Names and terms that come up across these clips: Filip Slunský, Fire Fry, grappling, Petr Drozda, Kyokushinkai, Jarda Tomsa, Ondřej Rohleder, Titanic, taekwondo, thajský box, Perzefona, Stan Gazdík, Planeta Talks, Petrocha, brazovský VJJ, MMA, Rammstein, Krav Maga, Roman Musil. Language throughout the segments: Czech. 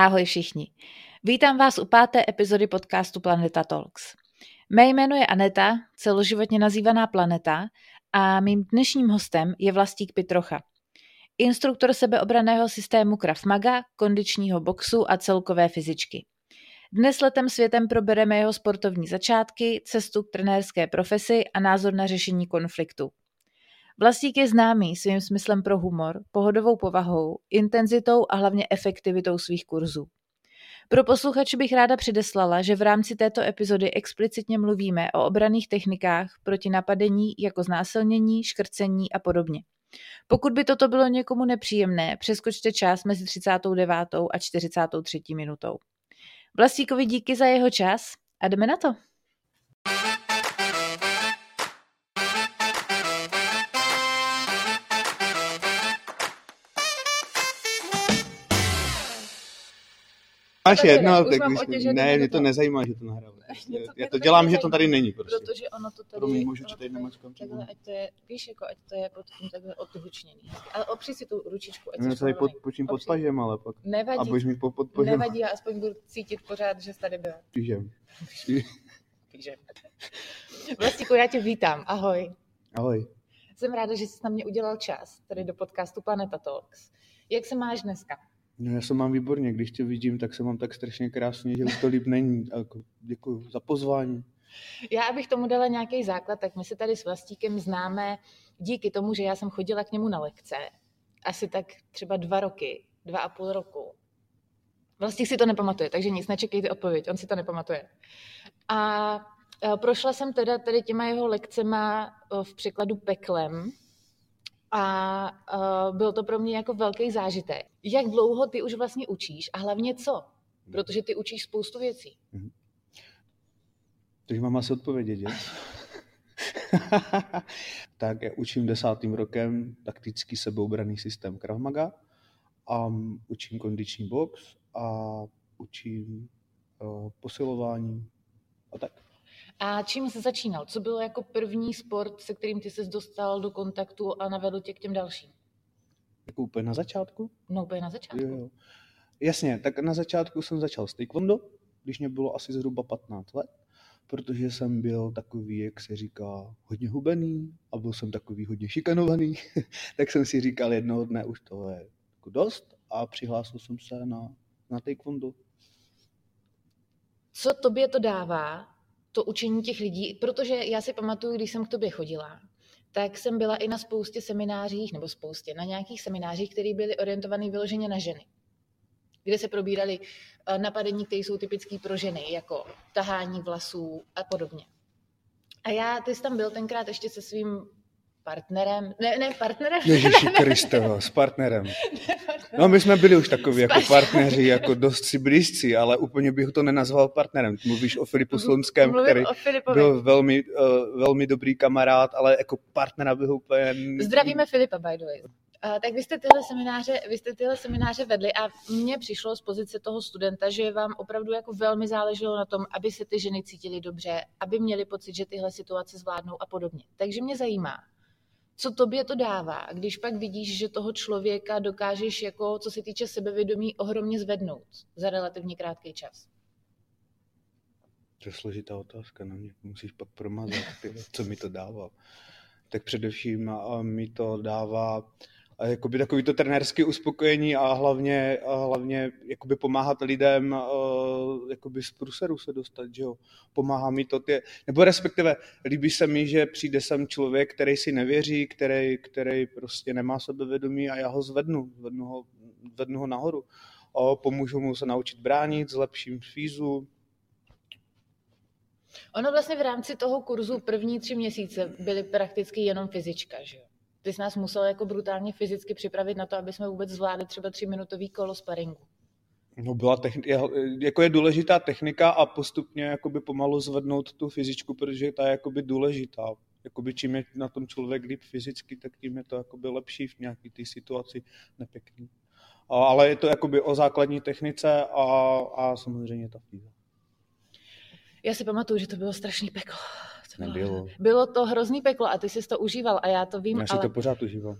Ahoj všichni. Vítám vás u 5. epizody podcastu Planeta Talks. Mé jméno je Aneta, celoživotně nazývaná Planeta, a mým dnešním hostem je vlastník Petrocha. Instruktor sebeobranného systému Krav Maga, kondičního boxu a celkové fyzičky. Dnes letem světem probereme jeho sportovní začátky, cestu k trenérské profesi a názor na řešení konfliktu. Vlastník je známý svým smyslem pro humor, pohodovou povahou, intenzitou a hlavně efektivitou svých kurzů. Pro posluchače bych ráda předeslala, že v rámci této epizody explicitně mluvíme o obranných technikách proti napadení jako znásilnění, škrcení a podobně. Pokud by toto bylo někomu nepříjemné, přeskočte čas mezi 39. a 43. minutou. Vlastníkovi díky za jeho čas a jdeme na to! Máš jedno, tak ne, mě to nezajímá, že to nahráváme. Já to dělám, že to tady není prostě. Protože ono to tady... Promiň, můžu čítat namačkám. Ať to je, víš, jako ať to je pod tím takhle odhlučněný. Ale opři si tu ručičku, ať se školovaný. Já se počím pod pažem, ale pak. Nevadí. A budeš mít pod pažem. Nevadí, já aspoň budu cítit pořád, že jsi tady byla. Pížem. Vlastníku, já tě vítám, ahoj. Ahoj. Jsem ráda, že jsi na mě udělal čas, tady do podcastu Planeta Talks. Jak se máš dneska? No, já se mám výborně, když tě vidím, tak se mám tak strašně krásně, že to líp není. Děkuji za pozvání. Já, abych tomu dala nějaký základ, tak my se tady s Vlastíkem známe díky tomu, že já jsem chodila k němu na lekce. Asi tak třeba 2 roky, 2,5 roku. Vlastík si to nepamatuje, takže nic, nečekejte odpověď, on si to nepamatuje. A prošla jsem teda tady těma jeho lekcema v překladu peklem. A byl to pro mě jako velký zážitek. Jak dlouho ty už vlastně učíš a hlavně co? Protože ty učíš spoustu věcí. Mm-hmm. Takže mám asi odpovědět, jo? Tak já učím 10. rokem taktický sebeobranný systém Krav Maga a učím kondiční box a učím posilování a tak. A čím jsi začínal? Co bylo jako první sport, se kterým ty ses dostal do kontaktu a navedl tě k těm dalším? Jako úplně na začátku? No, úplně na začátku. Jo. Jasně, tak na začátku jsem začal s taekwondo, když mě bylo asi zhruba 15 let, protože jsem byl takový, jak se říká, hodně hubený a byl jsem takový hodně šikanovaný, tak jsem si říkal jednoho dne už to je jako dost a přihlásil jsem se na taekwondo. Co tobě to dává? To učení těch lidí, protože já si pamatuju, když jsem k tobě chodila, tak jsem byla i na spoustě seminářích, nebo spoustě, na nějakých seminářích, které byly orientované vyloženě na ženy, kde se probíraly napadení, které jsou typické pro ženy, jako tahání vlasů a podobně. A já, ty jsi tam byl tenkrát ještě se svým partnerem, partnerem. Ježíši Kristova, s partnerem. No, my jsme byli už takoví jako partneři, jako dost si blízci, ale úplně bych to nenazval partnerem. Mluvíš o Filipu Slunském, který byl velmi dobrý kamarád, ale jako partnera bych úplně... Zdravíme Filipa, by the way. Tak vy jste tyhle semináře vedli a mně přišlo z pozice toho studenta, že vám opravdu jako velmi záleželo na tom, aby se ty ženy cítily dobře, aby měly pocit, že tyhle situace zvládnou a podobně. Takže mě zajímá, co tobě to dává, když pak vidíš, že toho člověka dokážeš, jako, co se týče sebevědomí, ohromně zvednout za relativně krátký čas? To je složitá otázka na mě. Musíš pak promazat, co mi to dává. Tak především mi to dává jakoby takovýto trenérské uspokojení a hlavně jakoby pomáhat lidem jakoby z průseru se dostat, že jo. Pomáhá mi to ty, nebo respektive líbí se mi, že přijde sem člověk, který si nevěří, který prostě nemá sebevědomí a já ho zvednu ho nahoru. Pomůžu mu se naučit bránit, zlepším fízu. Ono vlastně v rámci toho kurzu první 3 měsíce byly prakticky jenom fyzička, že jo. Ty jsi nás musel jako brutálně fyzicky připravit na to, aby jsme vůbec zvládli třeba 3minutový kolo sparingu. No, byla jako je důležitá technika a postupně jakoby pomalu zvednout tu fyzičku, protože ta je jakoby důležitá. Jakoby čím je na tom člověk líp fyzicky, tak tím je to jakoby lepší v nějaký té situaci nepěkný. Ale je to jakoby o základní technice a samozřejmě ta fíza. Já si pamatuju, že to bylo strašný peklo. Nebylo. Bylo to hrozný peklo a ty jsi to užíval a já to vím, ale... Já si to pořád užívám.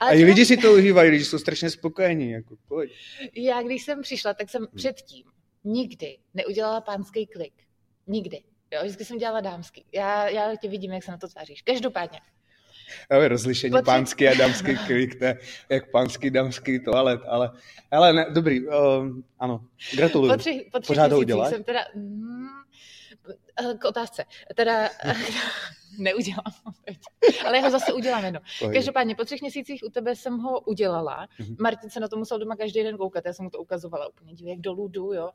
A i lidi si to užívají, lidi jsou strašně spokojení. Jako, pojď. Já když jsem přišla, tak jsem předtím nikdy neudělala pánský klik. Nikdy. Jo, vždycky jsem dělala dámský. Já tě vidím, jak se na to tváříš. Každopádně. Ale rozlišení pánský a dámský klik, ne, jak pánský, dámský toalet, ale ne, dobrý, ano, gratuluju. Po tři tisících jsem teda, k otázce, teda neudělám, ale já ho zase udělám jedno. Každopádně po 3 měsících u tebe jsem ho udělala, Martin se na to musel doma každý den koukat, já jsem mu to ukazovala úplně divě, jak dolů jdu, jo.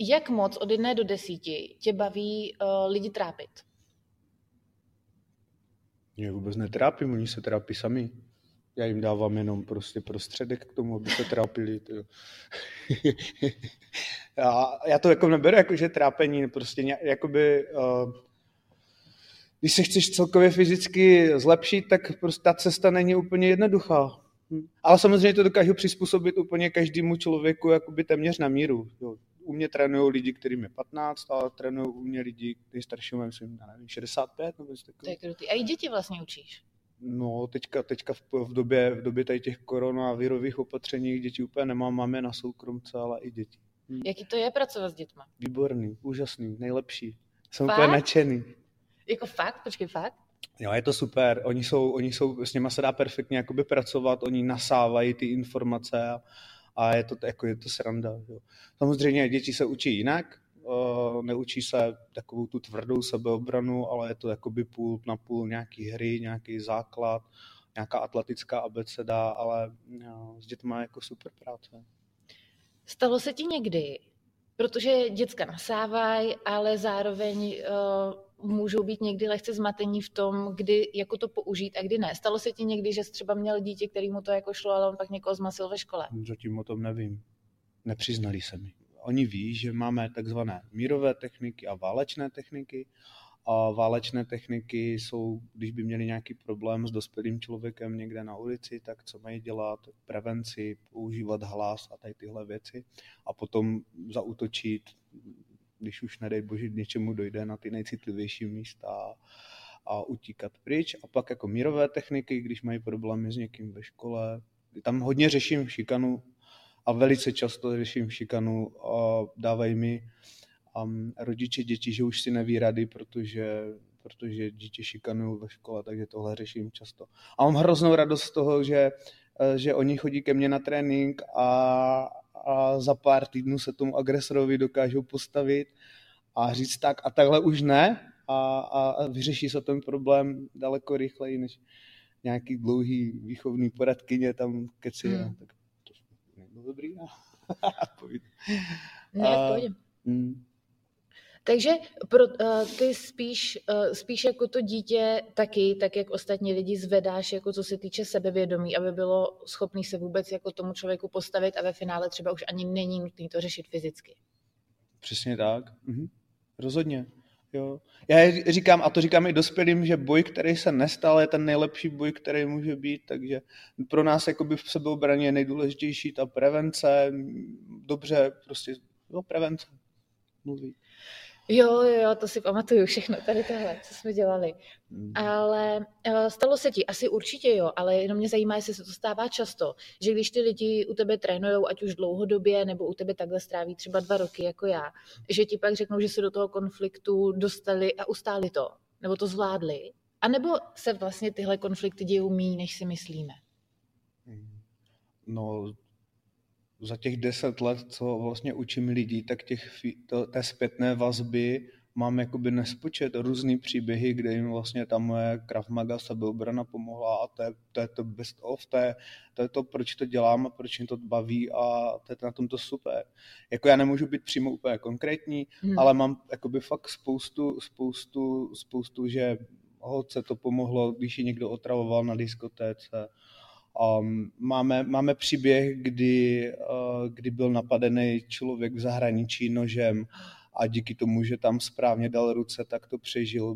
Jak moc od 1 do 10 tě baví lidi trápit? Mě vůbec netrápím, oni se trápí sami. Já jim dávám jenom prostě prostředek k tomu, aby se trápili. Já to jako neberu, jakože trápení. Prostě jakoby, když se chceš celkově fyzicky zlepšit, tak prostě ta cesta není úplně jednoduchá. Ale samozřejmě to dokážu přizpůsobit úplně každému člověku jakoby téměř na míru. Jo. U mě trénují lidi, kterým je 15, a trénují u mě lidi, kteří starší, myslím, nevím, 65. Nebo takový. To je. A i děti vlastně učíš? No, teďka v době tady těch koronavirových opatření děti úplně nemám, máme na soukromce, ale i děti. Jaký to je pracovat s dětma? Výborný, úžasný, nejlepší. Jsem úplně nadšený. Jako fakt? Počkej, fakt? Jo, je to super. Oni jsou s nima se dá perfektně jakoby pracovat, oni nasávají ty informace a je to sranda. Jo. Samozřejmě děti se učí jinak, neučí se takovou tu tvrdou sebeobranu, ale je to jakoby půl na půl nějaký hry, nějaký základ, nějaká atletická abeceda, ale jo, s dětma je jako super práce. Stalo se ti někdy, protože děcka nasávají, ale zároveň můžou být někdy lehce zmatení v tom, kdy jako to použít a kdy ne. Stalo se ti někdy, že jsi třeba měl dítě, kterému to jako šlo, ale on pak někoho zmasil ve škole? Zatím o tom nevím. Nepřiznali se mi. Oni ví, že máme takzvané mírové techniky a válečné techniky. A válečné techniky jsou, když by měli nějaký problém s dospělým člověkem někde na ulici, tak co mají dělat, prevenci, používat hlas a tady tyhle věci. A potom zaútočit, když už nedej bože, něčemu dojde na ty nejcitlivější místa a utíkat pryč. A pak jako mírové techniky, když mají problémy s někým ve škole. Tam hodně řeším šikanu a velice často řeším šikanu a dávají mi rodiče děti, že už si neví rady, protože děti šikanují ve škole, takže tohle řeším často. A mám hroznou radost z toho, že oni chodí ke mně na trénink a za pár týdnů se tomu agresorovi dokážou postavit a říct tak a takhle už ne a vyřeší se ten problém daleko rychleji, než nějaký dlouhý výchovný poradkyně tam keci. Tak to nebylo dobrý. Takže ty spíš jako to dítě taky, tak jak ostatní lidi zvedáš, jako co se týče sebevědomí, aby bylo schopný se vůbec jako tomu člověku postavit a ve finále třeba už ani není nutný to řešit fyzicky. Přesně tak. Mhm. Rozhodně. Jo. Já říkám, a to říkám i dospělým, že boj, který se nestal, je ten nejlepší boj, který může být, takže pro nás jakoby v sebeobraně je nejdůležitější ta prevence, dobře, prostě no, prevence. Mluví. Jo, to si pamatuju všechno, tady tohle, co jsme dělali. Ale stalo se ti, asi určitě jo, ale jenom mě zajímá, jestli se to stává často, že když ty lidi u tebe trénujou, ať už dlouhodobě, nebo u tebe takhle stráví třeba 2 roky, jako já, že ti pak řeknou, že se do toho konfliktu dostali a ustáli to, nebo to zvládli, anebo se vlastně tyhle konflikty dějou míň, než si myslíme? No, za těch 10 let, co vlastně učím lidi, tak té zpětné vazby mám jakoby nespočet různý příběhy, kde jim vlastně ta moje Krav Maga sebeobrana pomohla a to je to best of, to je to, proč to dělám a proč mě to baví a to je na tom to super. Jako já nemůžu být přímo úplně konkrétní, ale mám jakoby fakt spoustu, že holce to pomohlo, když ji někdo otravoval na diskotéce. Máme příběh, kdy byl napadený člověk v zahraničí nožem a díky tomu, že tam správně dal ruce, tak to přežil,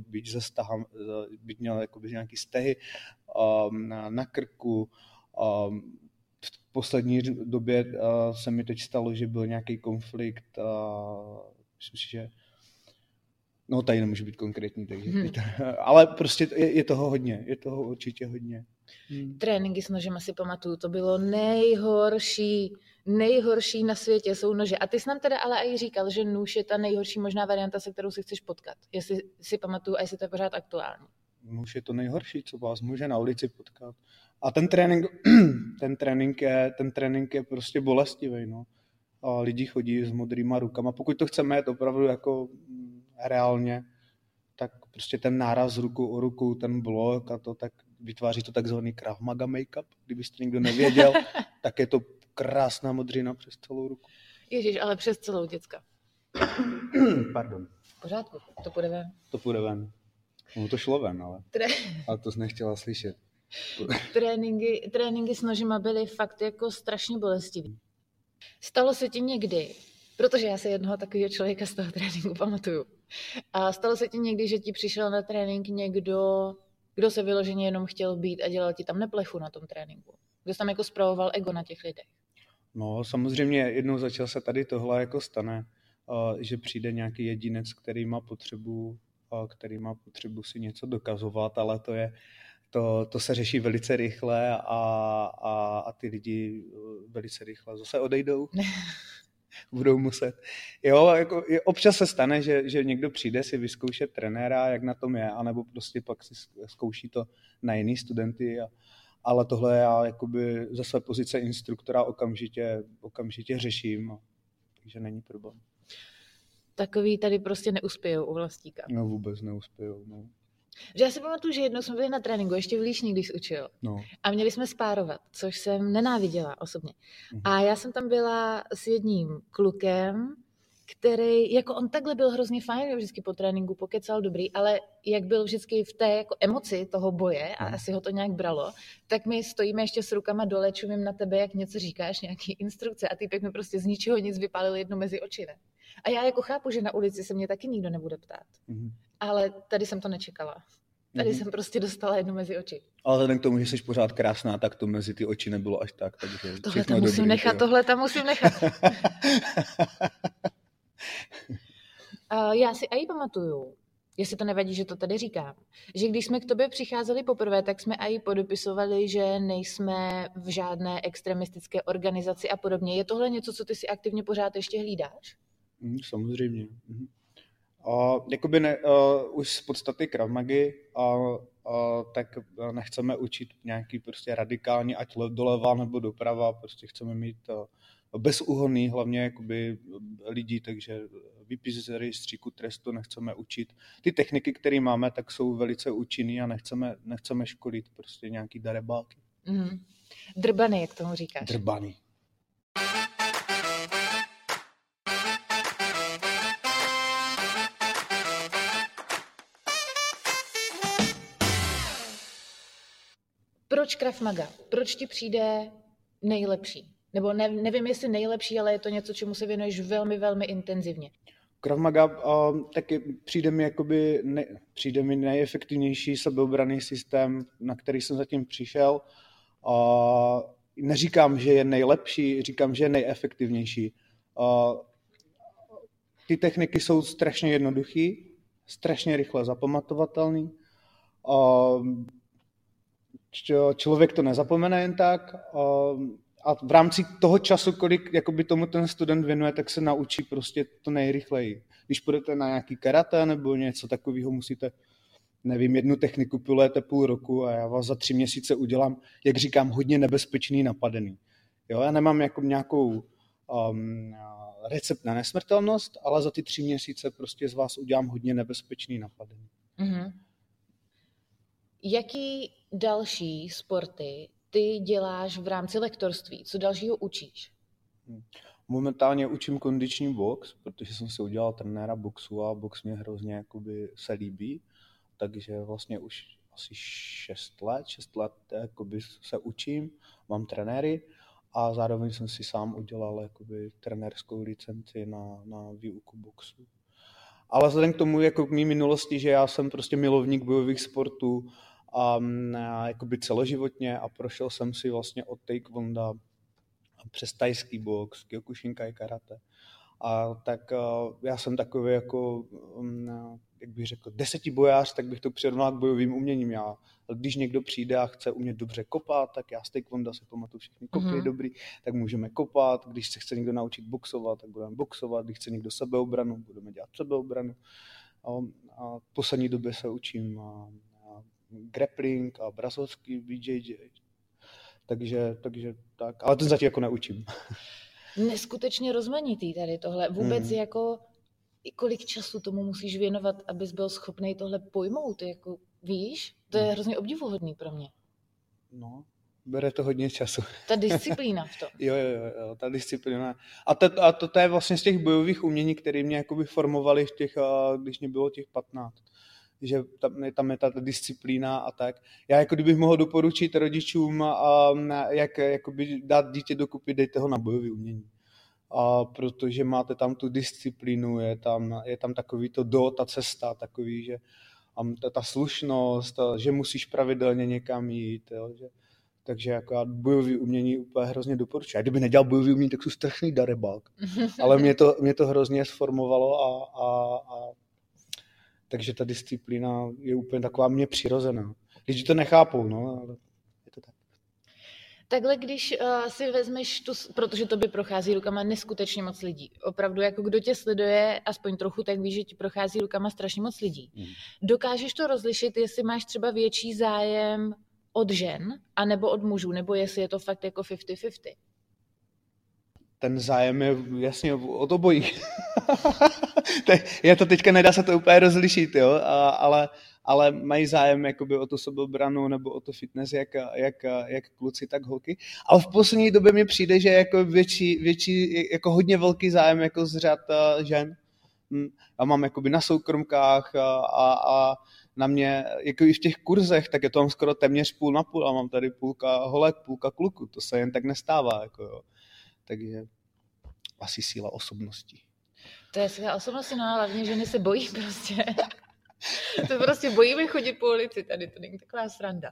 byť měl jakoby nějaký stehy na krku. V poslední době se mi teď stalo, že byl nějaký konflikt, myslím si, že No tady nemůžu být konkrétní, takže ale prostě je toho hodně, je toho určitě hodně. Tréninky s nožem asi pamatuju, to bylo nejhorší na světě jsou nože. A ty jsi nám teda ale i říkal, že nůž je ta nejhorší možná varianta, se kterou si chceš potkat. Jestli si pamatuju a jestli to je pořád aktuální. Nůž je to nejhorší, co vás může na ulici potkat. A ten trénink je prostě bolestivý, no. A lidi chodí s modrýma rukama. Pokud to chceme, je to opravdu jako reálně, tak prostě ten náraz ruku o ruku, ten blok a to, tak vytváří to takzvaný Krav Maga make-up. Kdybyste nikdo nevěděl, tak je to krásná modřina přes celou ruku. Ježíš, ale přes celou, děcka. Pardon. V pořádku, to půjde ven. No to šlo ven, ale to jsi nechtěla slyšet. Tréninky s nožima byly fakt jako strašně bolestivý. Stalo se ti někdy, protože já se jednoho takového člověka z toho tréninku pamatuju, a stalo se ti někdy, že ti přišel na trénink někdo, kdo se vyloženě jenom chtěl být a dělal ti tam neplechu na tom tréninku? Kdo tam jako spravoval ego na těch lidech? No samozřejmě jednou začal se tady tohle jako stane, že přijde nějaký jedinec, který má potřebu si něco dokazovat, ale to se řeší velice rychle a ty lidi velice rychle zase odejdou. Budou muset. Jo, jako, občas se stane, že někdo přijde si vyzkoušet trenéra, jak na tom je, anebo prostě pak si zkouší to na jiný studenty. Ale tohle já jakoby ze své pozice instruktora okamžitě řeším, takže není problém. Takový tady prostě neuspějou u vlastníka. No vůbec neuspějou, no. Že já si pamatuju, že jednou jsme byli na tréninku, ještě v Líšni, když jsi učil. No. A měli jsme spárovat, což jsem nenáviděla osobně. A já jsem tam byla s jedním klukem, který, jako on takhle byl hrozně fajn, vždycky po tréninku pokecal, dobrý, ale jak byl vždycky v té jako emoci toho boje a asi ho to nějak bralo, tak my stojíme ještě s rukama dole, čumím na tebe, jak něco říkáš, nějaký instrukce a týpek mi prostě z ničeho nic vypálil jedno mezi oči. Ne? A já jako chápu, že na ulici se mě taky nikdo nebude ptát. Ale tady jsem to nečekala. Tady jsem prostě dostala jednu mezi oči. Ale vzhledem k tomu, že jsi pořád krásná, tak to mezi ty oči nebylo až tak. Tohle tam musím nechat. Já si aj pamatuju, jestli to nevadí, že to tady říkám, že když jsme k tobě přicházeli poprvé, tak jsme aj podopisovali, že nejsme v žádné extremistické organizaci a podobně. Je tohle něco, co ty si aktivně pořád ještě hlídáš? Samozřejmě. Už z podstaty Krav Magy, tak nechceme učit nějaký prostě radikální, ať doleva nebo doprava, prostě chceme mít bezúhonný hlavně jakoby lidi, takže výpis z rejstříku trestu nechceme učit. Ty techniky, které máme, tak jsou velice účinný a nechceme školit prostě nějaký darebáky. Drbany, jak tomu říkáš? Drbany. Proč Krav Maga? Proč ti přijde nejlepší? Nebo nevím, jestli nejlepší, ale je to něco, čemu se věnuješ velmi, velmi intenzivně. Krav Maga taky přijde mi nejefektivnější sebeobranný systém, na který jsem zatím přišel. Neříkám, že je nejlepší, říkám, že je nejefektivnější. Ty techniky jsou strašně jednoduché, strašně rychle zapamatovatelné. Člověk to nezapomene jen tak a v rámci toho času, kolik jakoby tomu ten student věnuje, tak se naučí prostě to nejrychleji. Když půjdete na nějaký karate nebo něco takového, musíte, nevím, jednu techniku pilujete půl roku a já vás za 3 měsíce udělám, jak říkám, hodně nebezpečný napadený. Jo, já nemám jako nějakou recept na nesmrtelnost, ale za ty 3 měsíce prostě z vás udělám hodně nebezpečný napadený. Mm-hmm. Jaký další sporty ty děláš v rámci lektorství? Co dalšího učíš? Momentálně učím kondiční box, protože jsem si udělal trenéra boxu a box mě hrozně jakoby se líbí. Takže vlastně už asi 6 let jakoby se učím, mám trenéry a zároveň jsem si sám udělal jakoby trenérskou licenci na výuku boxu. Ale vzhledem k tomu, jako k mý minulosti, že já jsem prostě milovník bojových sportů a jakoby celoživotně a prošel jsem si vlastně od taekwonda přes thajský box, Kyokushinkai karate. A tak já jsem takový jako jak bych řekl, desetibojář, tak bych to přirovnal k bojovým uměním já. Když někdo přijde a chce umět dobře kopat, tak já z taekwonda si pamatuju všechny kopy dobrý, tak můžeme kopat. Když se chce někdo naučit boxovat, tak budeme boxovat. Když chce někdo sebeobranu, budeme dělat sebeobranu. A v poslední době se učím grappling a brazovský VJJ. Takže tak, ale to zatím jako neučím. Neskutečně rozmanitý tady tohle. Vůbec jako kolik času tomu musíš věnovat, abys byl schopný tohle pojmout, jako víš? To je hrozně obdivuhodný pro mě. No, bere to hodně času. Ta disciplína v tom. Jo, ta disciplína. A to je vlastně z těch bojových umění, které mě jakoby formovaly v těch, když mě bylo těch 15. Že tam je ta disciplína a tak. Já jako kdybych mohl doporučit rodičům, jak jakoby dát dítě dokupy, dejte ho na bojové umění. A protože máte tam tu disciplínu, je tam takový to ta cesta, takový, že ta slušnost, že musíš pravidelně někam jít, jo, že, takže jako já bojový umění úplně hrozně doporučuji. A kdyby nedělal bojový umění, tak jsou strašný darebák. Ale mě to hrozně sformovalo a takže ta disciplína je úplně taková mě přirozená. Lidi to nechápou, no, ale je to tak. Takhle, když si vezmeš tu, protože to by prochází rukama neskutečně moc lidí. Opravdu, jako kdo tě sleduje, aspoň trochu, tak víš, že ti prochází rukama strašně moc lidí. Dokážeš to rozlišit, jestli máš třeba větší zájem od žen, anebo od mužů, nebo jestli je to fakt jako 50-50? Ten zájem je jasně od obojí. Je to teďka, nedá se to úplně rozlišit, jo? Ale mají zájem jakoby o tu sebeobranu nebo o to fitness, jak kluci, tak holky. Ale v poslední době mi přijde, že je jako větší, jako hodně velký zájem jako z řad žen. Já mám jakoby na soukromkách a na mě, jako i v těch kurzech, tak je to tam skoro téměř půl na půl a mám tady půlka holek, půlka kluků. To se jen tak nestává, jako jo. Takže asi síla osobnosti. To je síla osobnosti, no a hlavně ženy se bojí prostě. To prostě bojíme chodit po ulici tady, to není taková sranda.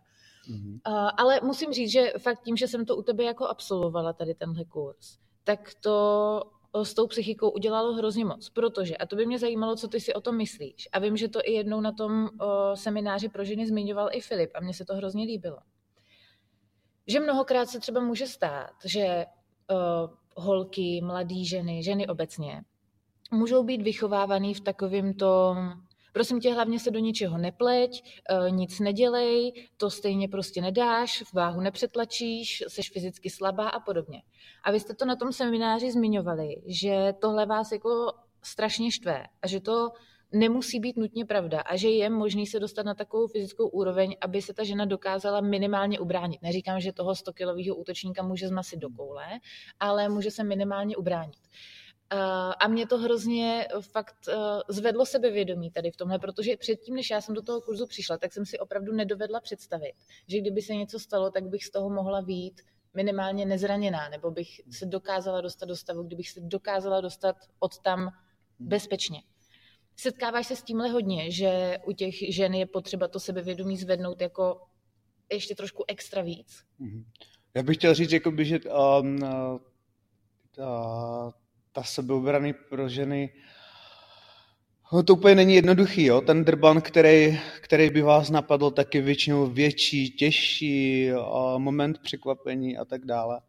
Ale musím říct, že fakt tím, že jsem to u tebe jako absolvovala tady tenhle kurz, tak to s tou psychikou udělalo hrozně moc, protože, a to by mě zajímalo, co ty si o tom myslíš, a vím, že to i jednou na tom semináři pro ženy zmiňoval i Filip a mně se to hrozně líbilo. Že mnohokrát se třeba může stát, že holky, mladý ženy, ženy obecně, můžou být vychovávaný v takovém tom, prosím tě, hlavně se do ničeho nepleť, nic nedělej, to stejně prostě nedáš, váhu nepřetlačíš, seš fyzicky slabá a podobně. A vy jste to na tom semináři zmiňovali, že tohle vás jako strašně štve a že to nemusí být nutně pravda a že je možný se dostat na takovou fyzickou úroveň, aby se ta žena dokázala minimálně ubránit. Neříkám, že toho 100-kilového útočníka může zmasit do koule, ale může se minimálně ubránit. A mě to hrozně fakt zvedlo sebevědomí tady v tomhle, protože předtím, než já jsem do toho kurzu přišla, tak jsem si opravdu nedovedla představit, že kdyby se něco stalo, tak bych z toho mohla vyjít minimálně nezraněná, nebo bych se dokázala dostat do stavu, kdybych se dokázala dostat od tam bezpečně. Setkáváš se s tímhle hodně, že u těch žen je potřeba to sebevědomí zvednout jako ještě trošku extra víc? Já bych chtěl říct, jakoby, že ta sebeobrany pro ženy, to úplně není jednoduchý. Jo? Ten drban, který by vás napadl, tak je většinou větší, těžší, moment překvapení a tak dále.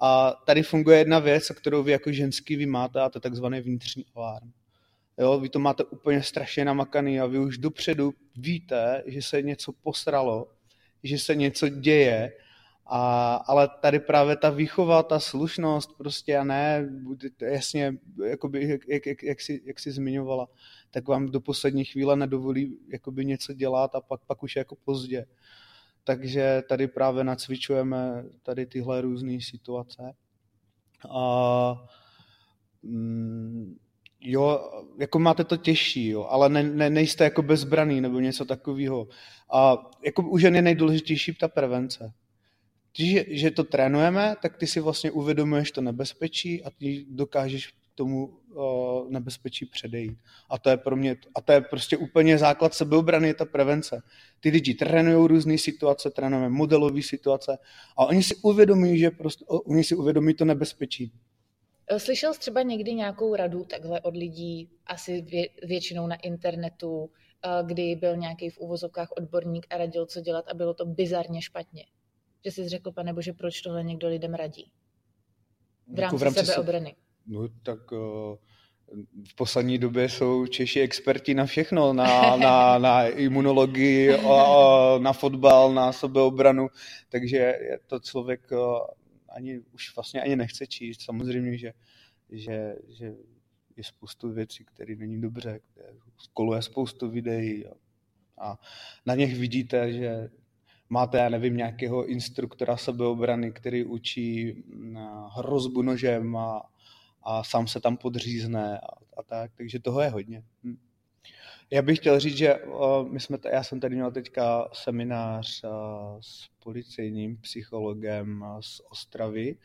A tady funguje jedna věc, kterou vy jako ženský vy máte, a to je takzvaný vnitřní alarm. Jo, vy to máte úplně strašně namakaný a vy už dopředu víte, že se něco posralo, že se něco děje, ale tady právě ta výchova, ta slušnost prostě a ne, jasně, jakoby, jak jsi zmiňovala, tak vám do poslední chvíle nedovolí jakoby něco dělat a pak už je jako pozdě. Takže tady právě nacvičujeme tady tyhle různé situace. Jo, jako máte to těžší, jo, ale nejste jako bezbraný nebo něco takového. A jako u žen je nejdůležitější ta prevence. Když že to trénujeme, tak ty si vlastně uvědomuješ to nebezpečí a ty dokážeš tomu nebezpečí předejít. A to je pro mě, a to je prostě úplně základ sebeobrany, je ta prevence. Ty lidi trénujou různé situace, trénujeme modelové situace a oni si uvědomí to nebezpečí. Slyšel jsi třeba někdy nějakou radu takhle od lidí, asi většinou na internetu, kdy byl nějaký v uvozovkách odborník a radil, co dělat a bylo to bizarně špatně? Že jsi řekl, pane bože, proč tohle někdo lidem radí? V rámci sebeobrany. No tak v poslední době jsou Češi experti na všechno, na imunologii, na fotbal, na sebeobranu, takže to člověk ani už vlastně ani nechce číst. Samozřejmě, že je spoustu věcí, které není dobře, koluje spoustu videí a na něch vidíte, že máte, já nevím, nějakého instruktora sebeobrany, který učí hrozbu nožem a sám se tam podřízne a tak, takže toho je hodně. Já bych chtěl říct, že já jsem tady měl teďka seminář s policejním psychologem z Ostravy,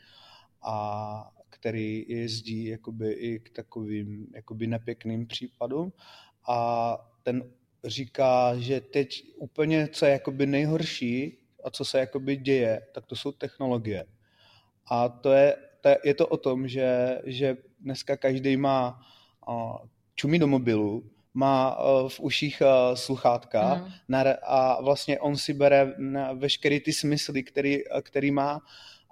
a který jezdí jakoby i k takovým jakoby nepěkným případům, a ten říká, že teď úplně co je jakoby nejhorší a co se jakoby děje, tak to jsou technologie. A to je to o tom, že dneska každý má čumí do mobilu, má v uších sluchátka a vlastně on si bere veškerý ty smysly, který má,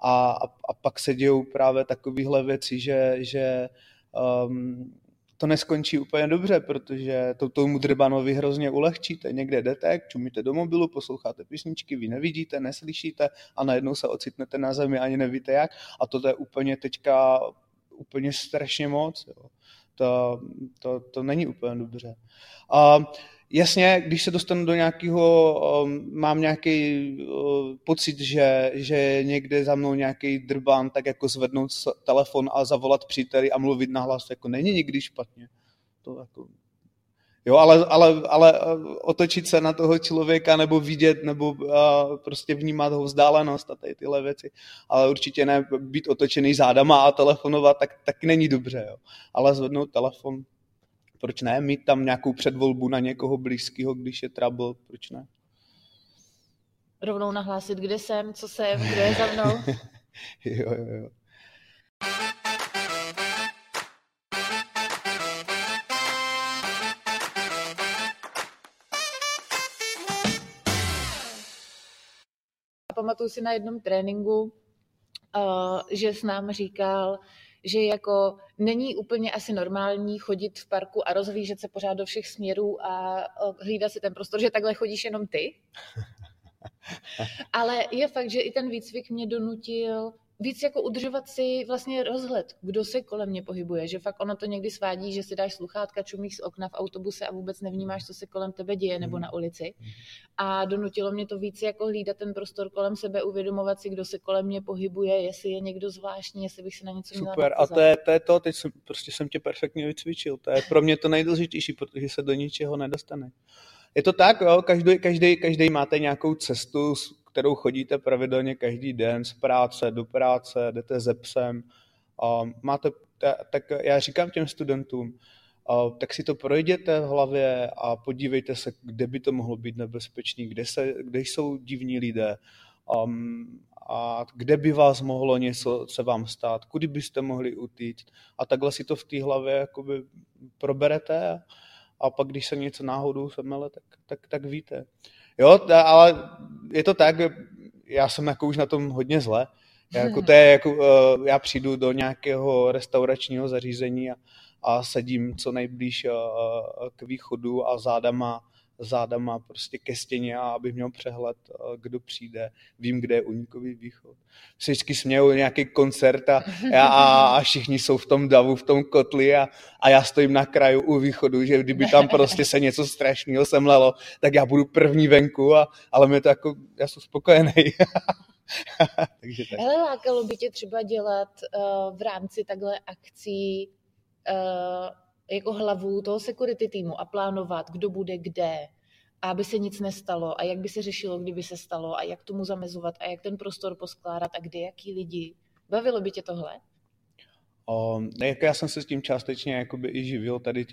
a pak se dějou právě takovéhle věci, že to neskončí úplně dobře, protože tomu drbanovi hrozně ulehčíte. Někde jdete, čumíte do mobilu, posloucháte písničky, vy nevidíte, neslyšíte a najednou se ocitnete na zemi, ani nevíte jak. A to je úplně teďka úplně strašně moc. Jo. To není úplně dobře. Jasně, když se dostanu do nějakého, mám nějaký pocit, že někde za mnou nějaký drbán, tak jako zvednout telefon a zavolat příteli a mluvit nahlas, jako není nikdy špatně. To jako... Jo, ale otočit se na toho člověka nebo vidět, nebo prostě vnímat ho vzdálenost a tady tyhle věci, ale určitě ne být otočený zádama a telefonovat, tak není dobře, jo. Ale zvednout telefon, proč ne? Mít tam nějakou předvolbu na někoho blízkého, když je trouble, proč ne? Rovnou nahlásit, kde jsem, co jsem, kdo je za mnou. Jo. A pamatuju si na jednom tréninku, že s námi říkal, že jako není úplně asi normální chodit v parku a rozhlížet se pořád do všech směrů a hlídat si ten prostor, že takhle chodíš jenom ty. Ale je fakt, že i ten výcvik mě donutil víc jako udržovat si vlastně rozhled, kdo se kolem mě pohybuje, že fakt ono to někdy svádí, že si dáš sluchátka, čumíš z okna v autobuse a vůbec nevnímáš, co se kolem tebe děje nebo na ulici. A donutilo mě to víc jako hlídat ten prostor kolem sebe, uvědomovat si, kdo se kolem mě pohybuje, jestli je někdo zvláštní, jestli bych se na něco měla. Super, a to je to, teď jsem tě perfektně vycvičil, to je pro mě to nejdůležitější, protože se do ničeho nedostane. Je to tak, jo? Každý máte nějakou cestu, kterou chodíte pravidelně každý den z práce, do práce, jdete ze psem. Tak já říkám těm studentům, tak si to projděte v hlavě a podívejte se, kde by to mohlo být nebezpečný, kde jsou divní lidé, a kde by vás mohlo něco se vám stát, kudy byste mohli utíct. A takhle si to v té hlavě jakoby proberete a pak, když se něco náhodou semele, tak víte. Jo, ale je to tak, já jsem jako už na tom hodně zle. Já přijdu do nějakého restauračního zařízení a sedím co nejblíž k východu a zádama prostě ke stěně, abych měl přehled, kdo přijde. Vím, kde je unikový východ. Všichni smějou nějaký koncert a všichni jsou v tom davu, v tom kotli a já stojím na kraji u východu, že kdyby tam prostě se něco strašného semlelo, tak já budu první venku, ale mě to jako, já jsem spokojený. Takže tak. Hele, lákalo by tě třeba dělat v rámci takhle akcí jako hlavu toho security týmu a plánovat, kdo bude kde, aby se nic nestalo a jak by se řešilo, kdyby se stalo a jak tomu zamezovat a jak ten prostor poskládat a kde jaký lidi. Bavilo by tě tohle? Já jsem se s tím částečně jakoby i živil tady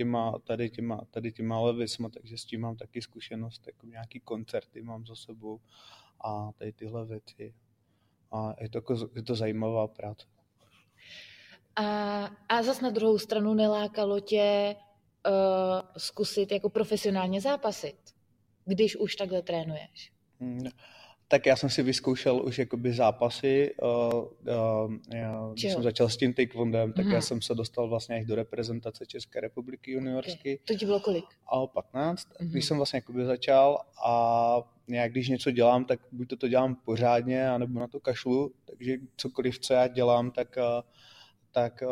těma levisma, takže s tím mám taky zkušenost, jako nějaký koncerty mám za sebou a tady tyhle věci. A je to zajímavá práce. A zas na druhou stranu nelákalo tě zkusit jako profesionálně zápasit, když už takhle trénuješ? Tak já jsem si vyzkoušel už jakoby zápasy. Když jsem začal s tím taekwondem, tak já jsem se dostal vlastně do reprezentace České republiky juniorský. Okay. To ti bylo kolik? A 15. Když jsem vlastně jakoby začal a já když něco dělám, tak buď to dělám pořádně, anebo na to kašlu. Takže cokoliv, co já dělám, tak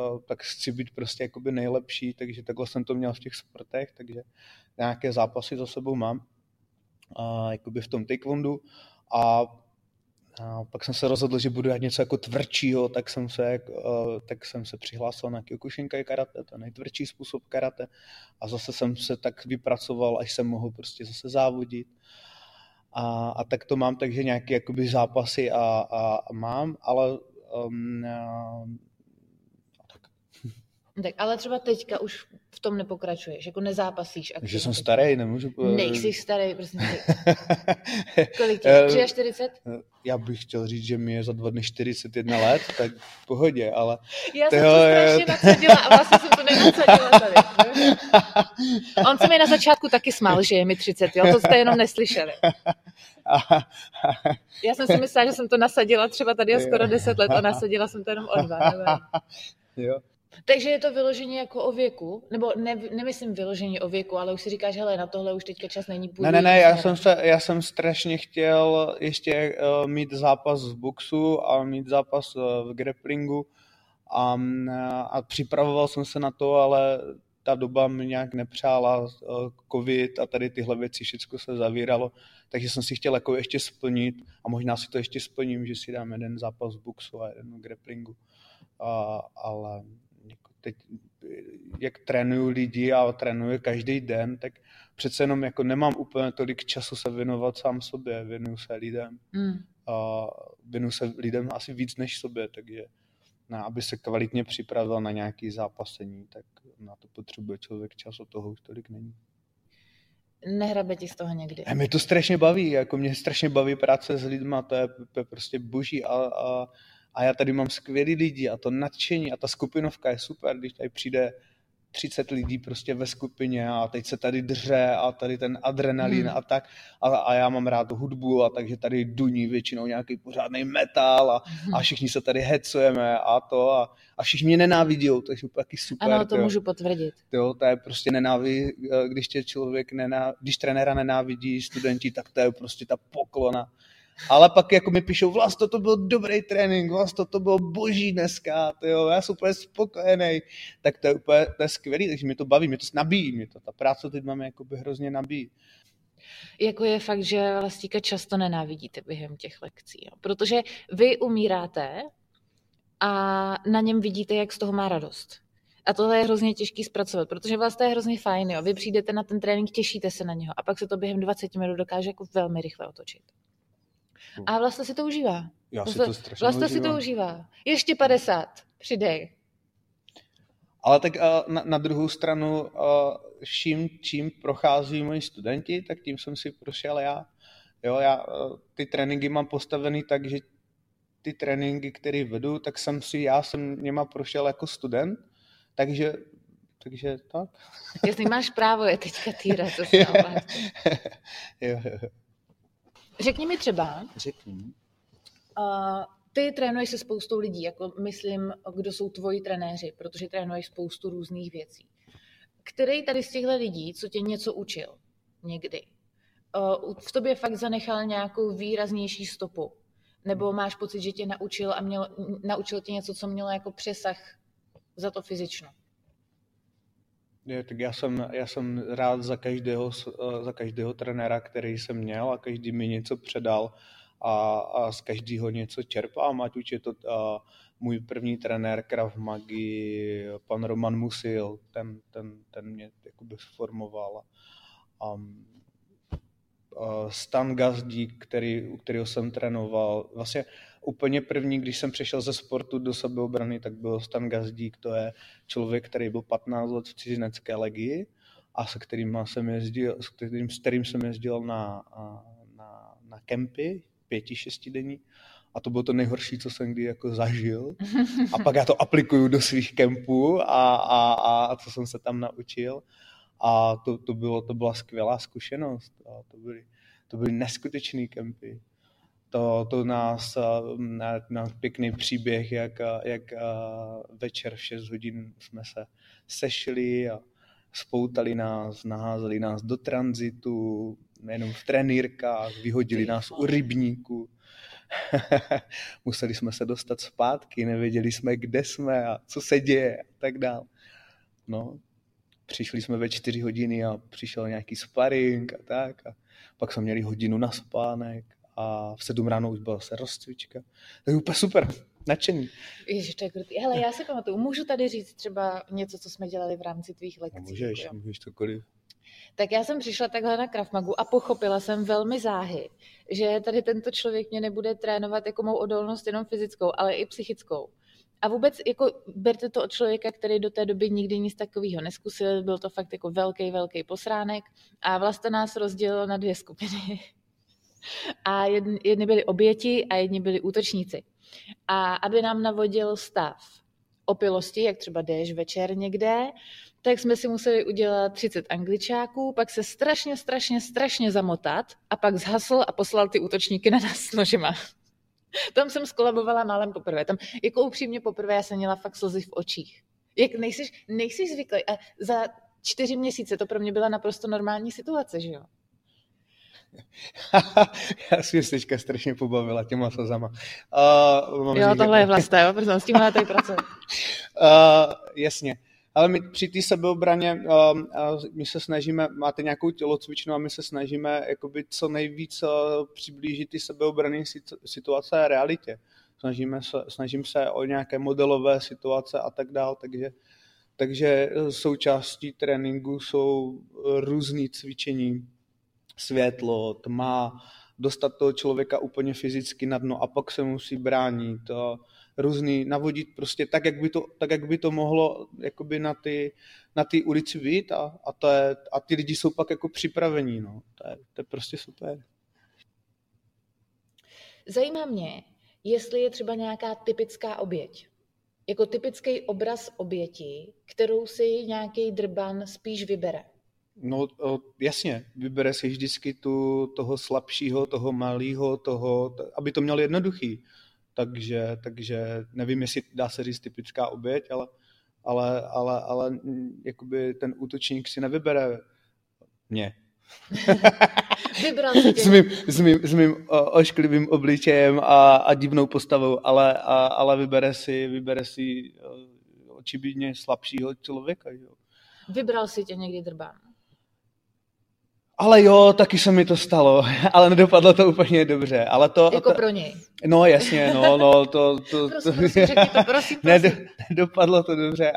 chci být prostě jakoby nejlepší, takže takhle jsem to měl v těch sportech, takže nějaké zápasy za sebou mám, jakoby v tom taekwondu. A pak jsem se rozhodl, že budu dělat něco jako tvrdšího, tak jsem se přihlásil na Kyokushinkai karate, to je nejtvrdší způsob karate. A zase jsem se tak vypracoval, až jsem mohl prostě zase závodit. A tak to mám, takže nějaké jakoby zápasy a mám, ale... Tak, ale třeba teďka už v tom nepokračuješ, jako nezápasíš. Že jsem starý, nemůžu... Nejsi starý, prostě. Kolik ti? 43? Já bych chtěl říct, že mi je za 2 dny 41 let, tak v pohodě, ale... Já jsem to strašně nadsadila a vlastně jsem to nenadsadila tady. On se mi na začátku taky smál, že je mi 30, jo? To jste jenom neslyšeli. Já jsem si myslela, že jsem to nasadila třeba tady skoro 10 let a nasadila jsem to jenom o 2. Jo. Takže je to vyložení jako o věku, nebo ne, nemyslím vyložení o věku, ale už si říkáš, hele, na tohle už teďka čas není. Ne, já jsem strašně chtěl ještě mít zápas v boxu a mít zápas v grapplingu a připravoval jsem se na to, ale ta doba mi nějak nepřála, covid a tady tyhle věci, všechno se zavíralo, takže jsem si chtěl jako ještě splnit a možná si to ještě splním, že si dám jeden zápas v boxu a jeden v grapplingu, ale... Teď, jak trénuju lidi a trénuju každý den, tak přece jenom jako nemám úplně tolik času se věnovat sám sobě, věnuju se lidem. A věnuju se lidem asi víc než sobě, takže aby se kvalitně připravil na nějaké zápasení, tak na to potřebuje člověk čas, toho už tolik není. Nehrabe ti z toho někdy? A mě to strašně baví, jako mě strašně baví práce s lidma, to je prostě boží a já tady mám skvělý lidi a to nadšení a ta skupinovka je super, když tady přijde 30 lidí prostě ve skupině a teď se tady dře a tady ten adrenalin a tak a já mám rád hudbu a takže tady duní většinou nějaký pořádnej metal a všichni se tady hecujeme a to a všichni nenávidí, to je taky super. Ano, to můžu potvrdit. To je prostě nenávidí, když tě člověk když trenéra nenávidí studenti, tak to je prostě ta poklona. Ale pak jako mi píšou, Vlasto, to byl dobrý trénink, Vlasto, to bylo boží dneska, tyjo, já jsem úplně spokojený. Tak to je skvělý, takže mě to baví, mě to nabíjí, ta práce teď máme jakoby hrozně nabíjí. Jako je fakt, že Vlastíka často nenávidíte během těch lekcí, jo? Protože vy umíráte a na něm vidíte, jak z toho má radost. A tohle je hrozně těžký zpracovat, protože vlastně je hrozně fajn, jo? Vy přijdete na ten trénink, těšíte se na něho a pak se to během 20 minut dokáže jako velmi rychle otočit. A vlastně si to užívá. Já si to strašně užívám. Ještě 50, přidej. Ale tak na druhou stranu, čím prochází moji studenti, tak tím jsem si prošel já. Jo, já ty tréninky mám postavený tak, že ty tréninky, které vedu, tak já jsem něma prošel jako student, takže tak. Jestli máš právo je teďka týrat, to se Jo. Řekni mi třeba, ty trénuješ se spoustou lidí, jako myslím, kdo jsou tvoji trenéři, protože trénuješ spoustu různých věcí. Který tady z těchto lidí, co tě něco učil někdy, v tobě fakt zanechal nějakou výraznější stopu? Nebo máš pocit, že tě naučil a naučil tě něco, co mělo jako přesah za to fyzično? Tak já jsem rád za každého trenéra, který jsem měl a každý mi něco předal a z každého něco čerpám, ať už je to můj první trenér Krav Magi, pan Roman Musil, ten mě jakoby sformoval. Stan Gazdík, u kterého jsem trénoval. Vlastně úplně první, když jsem přešel ze sportu do sebeobrany, tak byl Stan Gazdík, to je člověk, který byl 15 let v cizinecké legii a s kterým jsem jezdil na kempy 5-6 denní a to bylo to nejhorší, co jsem kdy jako zažil. A pak já to aplikuju do svých kempů a co jsem se tam naučil. A to byla skvělá zkušenost. A to byly neskutečné kempy. To nás na pěkný příběh, jak večer v 6 hodin jsme se sešli a spoutali nás, naházeli nás do tranzitu, nejenom v trenýrkách, vyhodili nás u rybníku. Museli jsme se dostat zpátky, nevěděli jsme, kde jsme a co se děje a tak dále. No, přišli jsme ve 4 hodiny a přišel nějaký sparring a tak. A pak jsme měli hodinu na spánek. A v 7 ráno už byla se rozcvička. To je úplně super, nadšený. Ježiš, to je krutý. Hele, já se pamatuju, můžu tady říct třeba něco, co jsme dělali v rámci tvých lekcí? Můžeš cokoliv. Tak já jsem přišla takhle na Krav Magu a pochopila jsem velmi záhy, že tady tento člověk mě nebude trénovat jako mou odolnost jenom fyzickou, ale i psychickou. A vůbec jako berte to od člověka, který do té doby nikdy nic takového neskusil, byl to fakt jako velký posránek a vlastně nás rozdělilo na dvě skupiny. A jedni byli oběti a jedni byli útočníci. A aby nám navodil stav opilosti, jak třeba jdeš večer někde, tak jsme si museli udělat 30 angličáků, pak se strašně zamotat a pak zhasl a poslal ty útočníky na nás s nožima. Tam jsem skolabovala málem poprvé. Tam jako upřímně poprvé já jsem měla fakt slzy v očích. Jak nejsiš zvyklý. A za 4 měsíce to pro mě byla naprosto normální situace, že jo? Já si mě teďka strašně pobavila těma slzama. Jo, tohle je Vlasta, protože s tím tady pracuje. Jasně. Ale my při té sebeobraně, my se snažíme, máte nějakou tělocvičnu a my se snažíme jakoby co nejvíc přiblížit ty sebeobranné situace a realitě. Snažím se o nějaké modelové situace a tak dále, takže součástí tréninku jsou různý cvičení. Světlo, tma, dostat toho člověka úplně fyzicky na dno a pak se musí bránit, různý navodit prostě tak, jak by to mohlo jakoby na ty ulici být a ty lidi jsou pak jako připravení. No. To je prostě super. Zajímá mě, jestli je třeba nějaká typická oběť. Jako typický obraz oběti, kterou si nějaký drban spíš vybere. No jasně, vybere si vždycky toho slabšího, toho malého, aby to měl jednoduchý. Takže nevím, jestli dá se říct typická oběť, ale jakoby ten útočník si nevybere mě. Vybral si tě. S mým ošklivým obličejem a divnou postavou, ale vybere si očividně slabšího člověka. Jo. Vybral si tě někdy drbán? Ale jo, taky se mi to stalo, ale nedopadlo to úplně dobře. Ale to, jako pro něj. No jasně, prosím. Nedopadlo to dobře,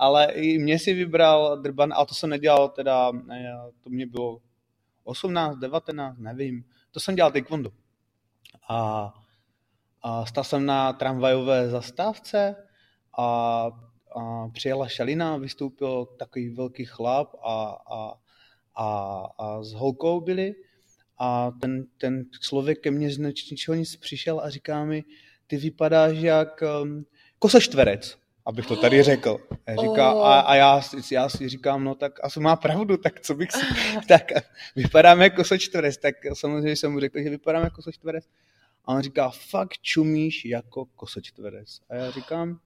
ale i mě si vybral drban, ale to jsem nedělal teda, to mě bylo 18, 19, nevím, to jsem dělal taekwondo. A stál jsem na tramvajové zastávce a přijela šalina, vystoupil takový velký chlap a s holkou byli a ten člověk ke mně z ničeho nic přišel a říká mi, ty vypadáš jak kosoštverec, abych to tady řekl. Já si říkám, no tak asi má pravdu, tak co bych si... Tak vypadám jako kosoštverec, tak samozřejmě jsem mu řekl, že vypadám jako kosoštverec. A on říká, fakt čumíš jako kosoštverec. A já říkám,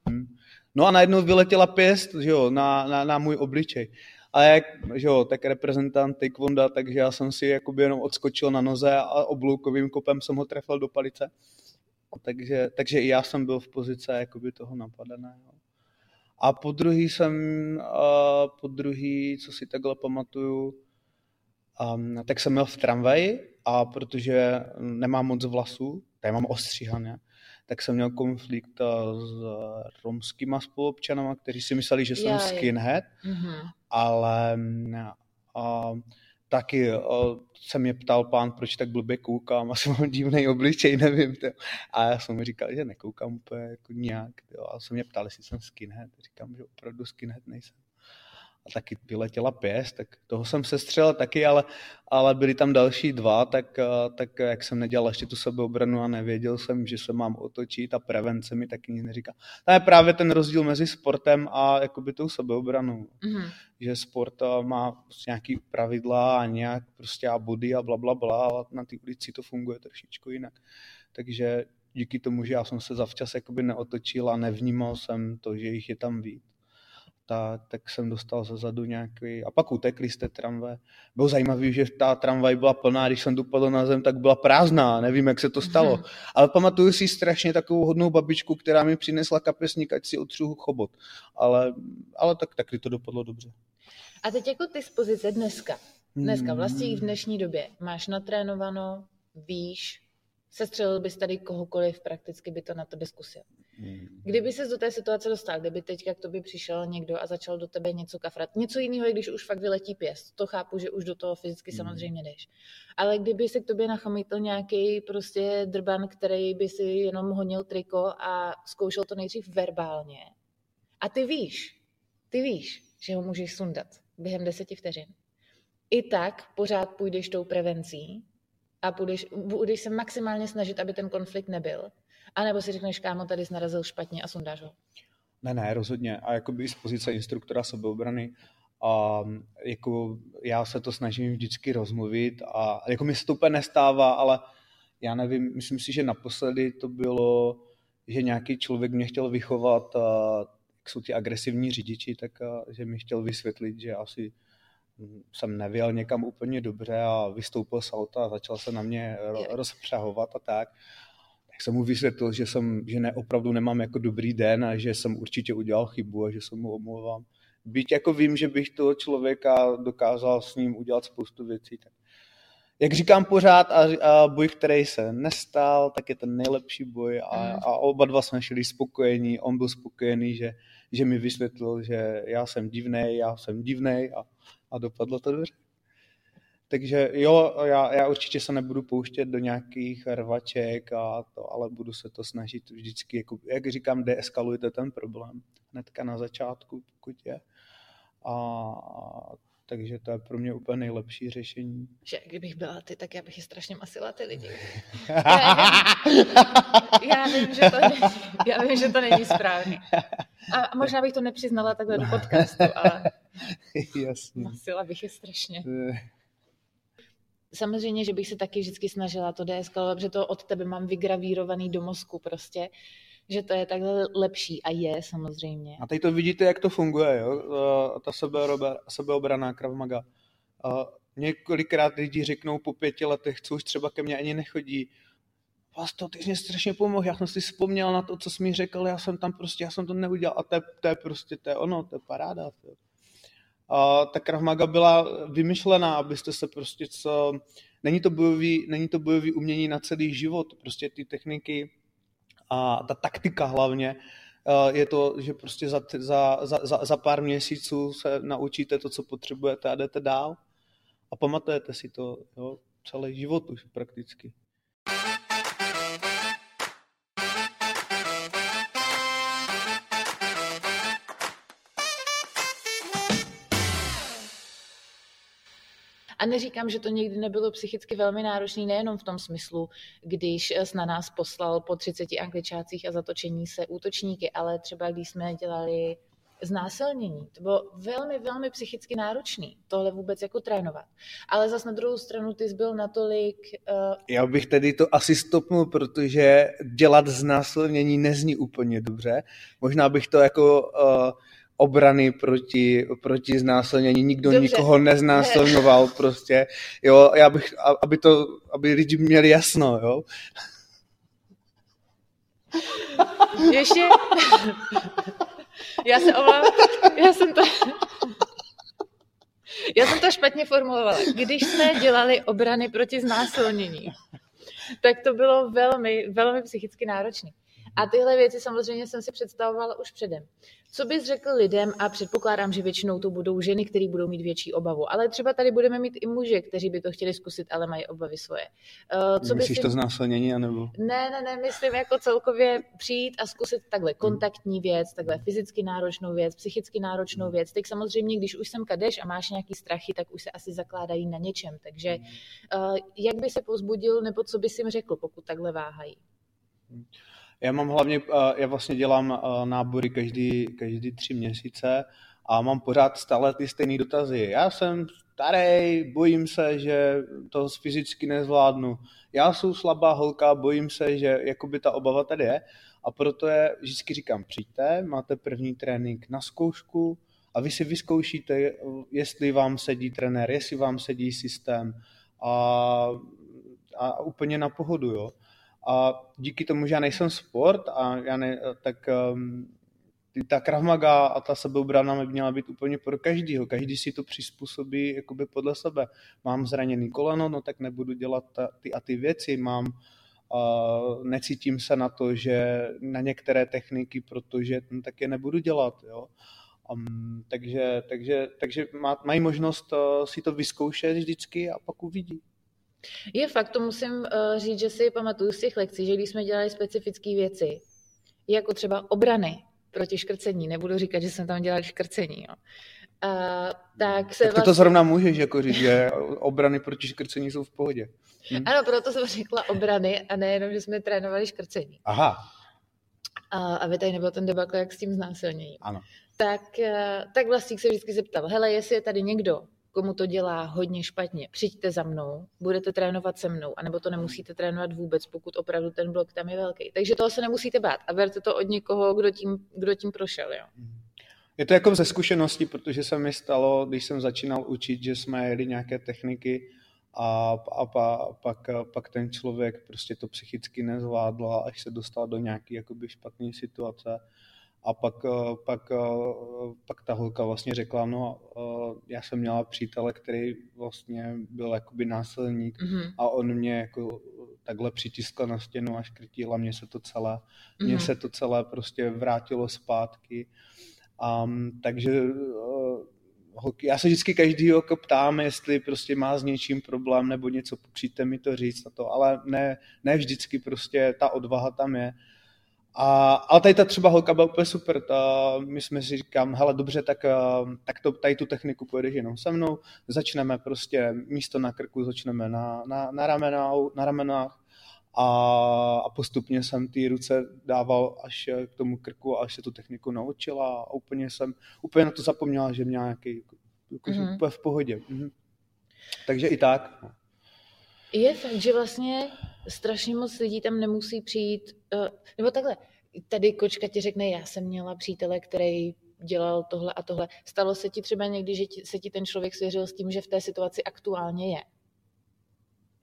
No a najednou vyletěla pěst, že jo, na můj obličej. A jak, že jo, tak reprezentant taekwonda, takže já jsem si jakoby jenom odskočil na noze a obloukovým kopem jsem ho trefil do palice. Takže i já jsem byl v pozici jakoby toho napadeného. A po druhý, co si takhle pamatuju, tak jsem jel v tramvaji a protože nemám moc vlasů, tady mám ostříhané, tak jsem měl konflikt s romskýma spoluobčanama, kteří si mysleli, že jsem skinhead, ale taky se mě ptal pán, proč tak blbě koukám, asi mám divnej obličej, nevím. Tě. A já jsem mu říkal, že nekoukám úplně jako nějak. Tě. A se mě ptal, jestli jsem skinhead. Říkám, že opravdu skinhead nejsem. a taky vyletěla pěst, tak toho jsem sestřelil taky, ale byly tam další dva, tak jak jsem nedělal ještě tu sebeobranu a nevěděl jsem, že se mám otočit a prevence mi taky nic neříká. To je právě ten rozdíl mezi sportem a jakoby tou sebeobranou, že sport má nějaký pravidla a nějak prostě a body a blablabla, ale na té ulici to funguje trošičku jinak. Takže díky tomu, že já jsem se zavčas jakoby neotočil a nevnímal jsem to, že jich je tam víc. Tak jsem dostal zezadu nějaký, a pak utekli z té tramvaje. Bylo zajímavé, že ta tramvaj byla plná, když jsem dopadl na zem, tak byla prázdná, nevím, jak se to stalo. Ale pamatuju si strašně takovou hodnou babičku, která mi přinesla kapesník, ať si otřuhu chobot. Ale taky to dopadlo dobře. A teď jako ty z pozice dneska, vlastně v dnešní době, máš natrénováno, víš, sestřelil bys tady kohokoliv, prakticky by to na to diskusil. Kdyby ses do té situace dostal, kdyby teďka k tobě přišel někdo a začal do tebe něco kafrat, něco jiného, když už fakt vyletí pěst, to chápu, že už do toho fyzicky samozřejmě jdeš. Ale kdyby se k tobě nachamítl nějaký prostě drban, který by si jenom honil triko a zkoušel to nejdřív verbálně. A ty víš, že ho můžeš sundat během 10 vteřin. I tak pořád půjdeš tou prevencí a budeš se maximálně snažit, aby ten konflikt nebyl. A nebo si řekneš, kámo, tady jsi narazil špatně a sundáš ho? Ne, rozhodně. A jakoby z pozice instruktora sebeobrany, a jako já se to snažím vždycky rozmluvit a jako mi se to úplně nestává, ale já nevím, myslím si, že naposledy to bylo, že nějaký člověk mě chtěl vychovat, jak jsou ti agresivní řidiči, že mi chtěl vysvětlit, že asi jsem nevěl někam úplně dobře a vystoupil z auta a začal se na mě rozpřahovat a tak. Tak jsem mu vysvětlil, že opravdu nemám jako dobrý den a že jsem určitě udělal chybu a že se mu omlouvám. Byť jako vím, že bych toho člověka dokázal s ním udělat spoustu věcí. Tak. Jak říkám pořád, a boj, který se nestal, tak je ten nejlepší boj a oba dva jsme šli spokojení. On byl spokojený, že mi vysvětlil, že já jsem divnej a dopadlo to dobře. Takže jo, já určitě se nebudu pouštět do nějakých rvaček, ale budu se to snažit vždycky, jak říkám, deeskalujte ten problém hnedka na začátku, pokud je. Takže to je pro mě úplně nejlepší řešení. Že kdybych byla ty, tak já bych je strašně masila ty lidi. Já vím, že to není správně. A možná bych to nepřiznala takhle do podcastu, ale jasně. Masila bych je strašně. Samozřejmě, že bych se taky vždycky snažila to deeskalovat, protože to od tebe mám vygravírovaný do mozku prostě, že to je takhle lepší a je samozřejmě. A teď to vidíte, jak to funguje, jo? Ta sebeobraná Krav Maga. Několikrát lidi řeknou po 5 letech, co už třeba ke mně ani nechodí. Vlasto, ty jsi mě strašně pomohl, já jsem si vzpomněl na to, co jsi mi řekl, já jsem to neudělal a to je paráda. Ta Krav Maga byla vymyšlená, abyste se prostě není to bojový umění na celý život, prostě ty techniky a ta taktika hlavně je to, že prostě za pár měsíců se naučíte to, co potřebujete a jdete dál a pamatujete si to, jo, celý život už prakticky. A neříkám, že to někdy nebylo psychicky velmi náročné, nejenom v tom smyslu, když jsi na nás poslal po 30 angličácích a zatočení se útočníky, ale třeba když jsme dělali znásilnění. To bylo velmi, velmi psychicky náročné tohle vůbec jako trénovat. Ale zas na druhou stranu ty jsi byl natolik... Já bych tedy to asi stopnul, protože dělat znásilnění nezní úplně dobře. Možná bych to jako... obrany proti znásilnění. Nikdo dobře. Nikoho neznásilňoval prostě. Jo, já bych, aby lidi měli jasno, jo. Ještě... Já se omlouvám. Já jsem to špatně formulovala. Když jsme dělali obrany proti znásilnění, tak to bylo velmi, velmi psychicky náročné. A tyhle věci samozřejmě jsem si představovala už předem. Co bys řekl lidem, a předpokládám, že většinou to budou ženy, které budou mít větší obavu, ale třeba tady budeme mít i muže, kteří by to chtěli zkusit, ale mají obavy svoje. Myslíš to znásilnění, anebo? Ne, myslím jako celkově přijít a zkusit takhle kontaktní věc, takhle fyzicky náročnou věc, psychicky náročnou věc. Tak samozřejmě, když už semka jdeš a máš nějaký strachy, tak už se asi zakládají na něčem. Takže jak by se povzbudil, nebo co bys jim řekl, pokud takhle váhají? Já vlastně dělám nábory každý 3 měsíce a mám pořád stále ty stejné dotazy. Já jsem starý, bojím se, že to fyzicky nezvládnu. Já jsem slabá holka, bojím se, že jakoby ta obava tady je. A proto je, vždycky říkám, přijďte, máte první trénink na zkoušku a vy si vyzkoušíte, jestli vám sedí trenér, jestli vám sedí systém a úplně na pohodu, jo. A díky tomu, že já nejsem sport, ta Krav Maga a ta sebeobrana měla být úplně pro každýho. Každý si to přizpůsobí jakoby podle sebe. Mám zraněný koleno, no tak nebudu dělat ty a ty věci. Necítím se na to, že na některé techniky, protože tak je nebudu dělat. Jo. Takže mají možnost si to vyzkoušet vždycky a pak uvidí. Je fakt, to musím říct, že si pamatuju z těch lekcí, že když jsme dělali specifické věci, jako třeba obrany proti škrcení, nebudu říkat, že jsme tam dělali škrcení, jo. Tak to zrovna můžeš jako říct, že obrany proti škrcení jsou v pohodě. Ano, proto jsem řekla obrany a nejenom, že jsme trénovali škrcení. Aha. Aby tady nebyl ten debakl, jak s tím znásilněním. Ano. Tak Vlastík se vždycky zeptal, hele, jestli je tady někdo, komu to dělá hodně špatně, přijďte za mnou, budete trénovat se mnou, anebo to nemusíte trénovat vůbec, pokud opravdu ten blok tam je velký. Takže toho se nemusíte bát a berte to od někoho, kdo tím prošel. Jo. Je to jako ze zkušenosti, protože se mi stalo, když jsem začínal učit, že jsme jeli nějaké techniky a pak ten člověk prostě to psychicky nezvládl, až se dostal do nějaké špatné situace. A pak ta holka vlastně řekla, no já jsem měla přítele, který vlastně byl jakoby násilník a on mě jako takhle přitiskl na stěnu a škrtil a mně se to celé prostě vrátilo zpátky. Takže holky, já se vždycky každýho ptám, jestli prostě má s něčím problém nebo něco, přijďte mi to říct na to, ale ne vždycky prostě ta odvaha tam je. Ale tady ta třeba holka byla úplně super, my jsme si říkám, hele dobře, tak tady tu techniku pojedeš jenom se mnou, začneme prostě místo na krku, začneme na ramenách a postupně jsem ty ruce dával až k tomu krku, až se tu techniku naučila a úplně na to zapomněla, že měla nějaký, úplně v pohodě. Mhm. Takže i tak. Je fakt, že vlastně strašně moc lidí tam nemusí přijít, nebo takhle, tady kočka ti řekne, já jsem měla přítele, který dělal tohle a tohle. Stalo se ti třeba někdy, že se ti ten člověk svěřil s tím, že v té situaci aktuálně je?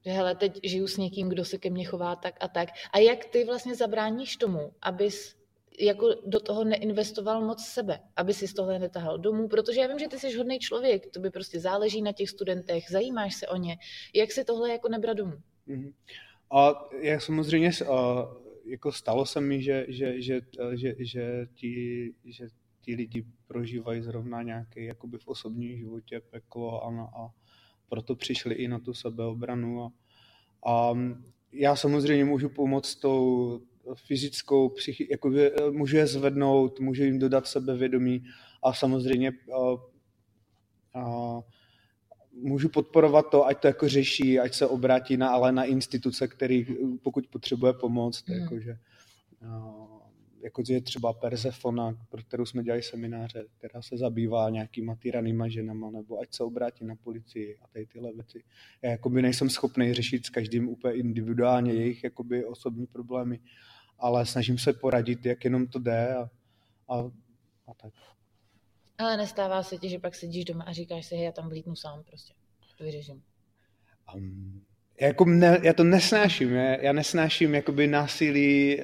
Že hele, teď žiju s někým, kdo se ke mně chová tak a tak. A jak ty vlastně zabráníš tomu, abys jako do toho neinvestoval moc sebe, aby si z toho netahal domů, protože já vím, že ty jsi hodnej člověk, to by prostě záleží na těch studentech, zajímáš se o ně, jak si tohle jako nebrat domů? A já samozřejmě jako stalo se mi, že ti lidi prožívají zrovna nějaký jakoby v osobním životě peklo a proto přišli i na tu sebeobranu a já samozřejmě můžu pomoct tou fyzickou, můžu je zvednout, můžu jim dodat sebevědomí a samozřejmě můžu podporovat to, ať to jako řeší, ať se obrátí na instituce, který pokud potřebuje pomoc, jako je třeba Perzefona, pro kterou jsme dělali semináře, která se zabývá nějakýma tyranýma ženama, nebo ať se obrátí na policii a tady tyhle věci. Já jakoby nejsem schopný řešit s každým úplně individuálně jejich jakoby osobní problémy, ale snažím se poradit, jak jenom to jde a tak. Ale nestává se ti, že pak sedíš doma a říkáš si, hej, já tam vlítnu sám prostě, to vyřeším. Já to nesnáším, já nesnáším jakoby násilí,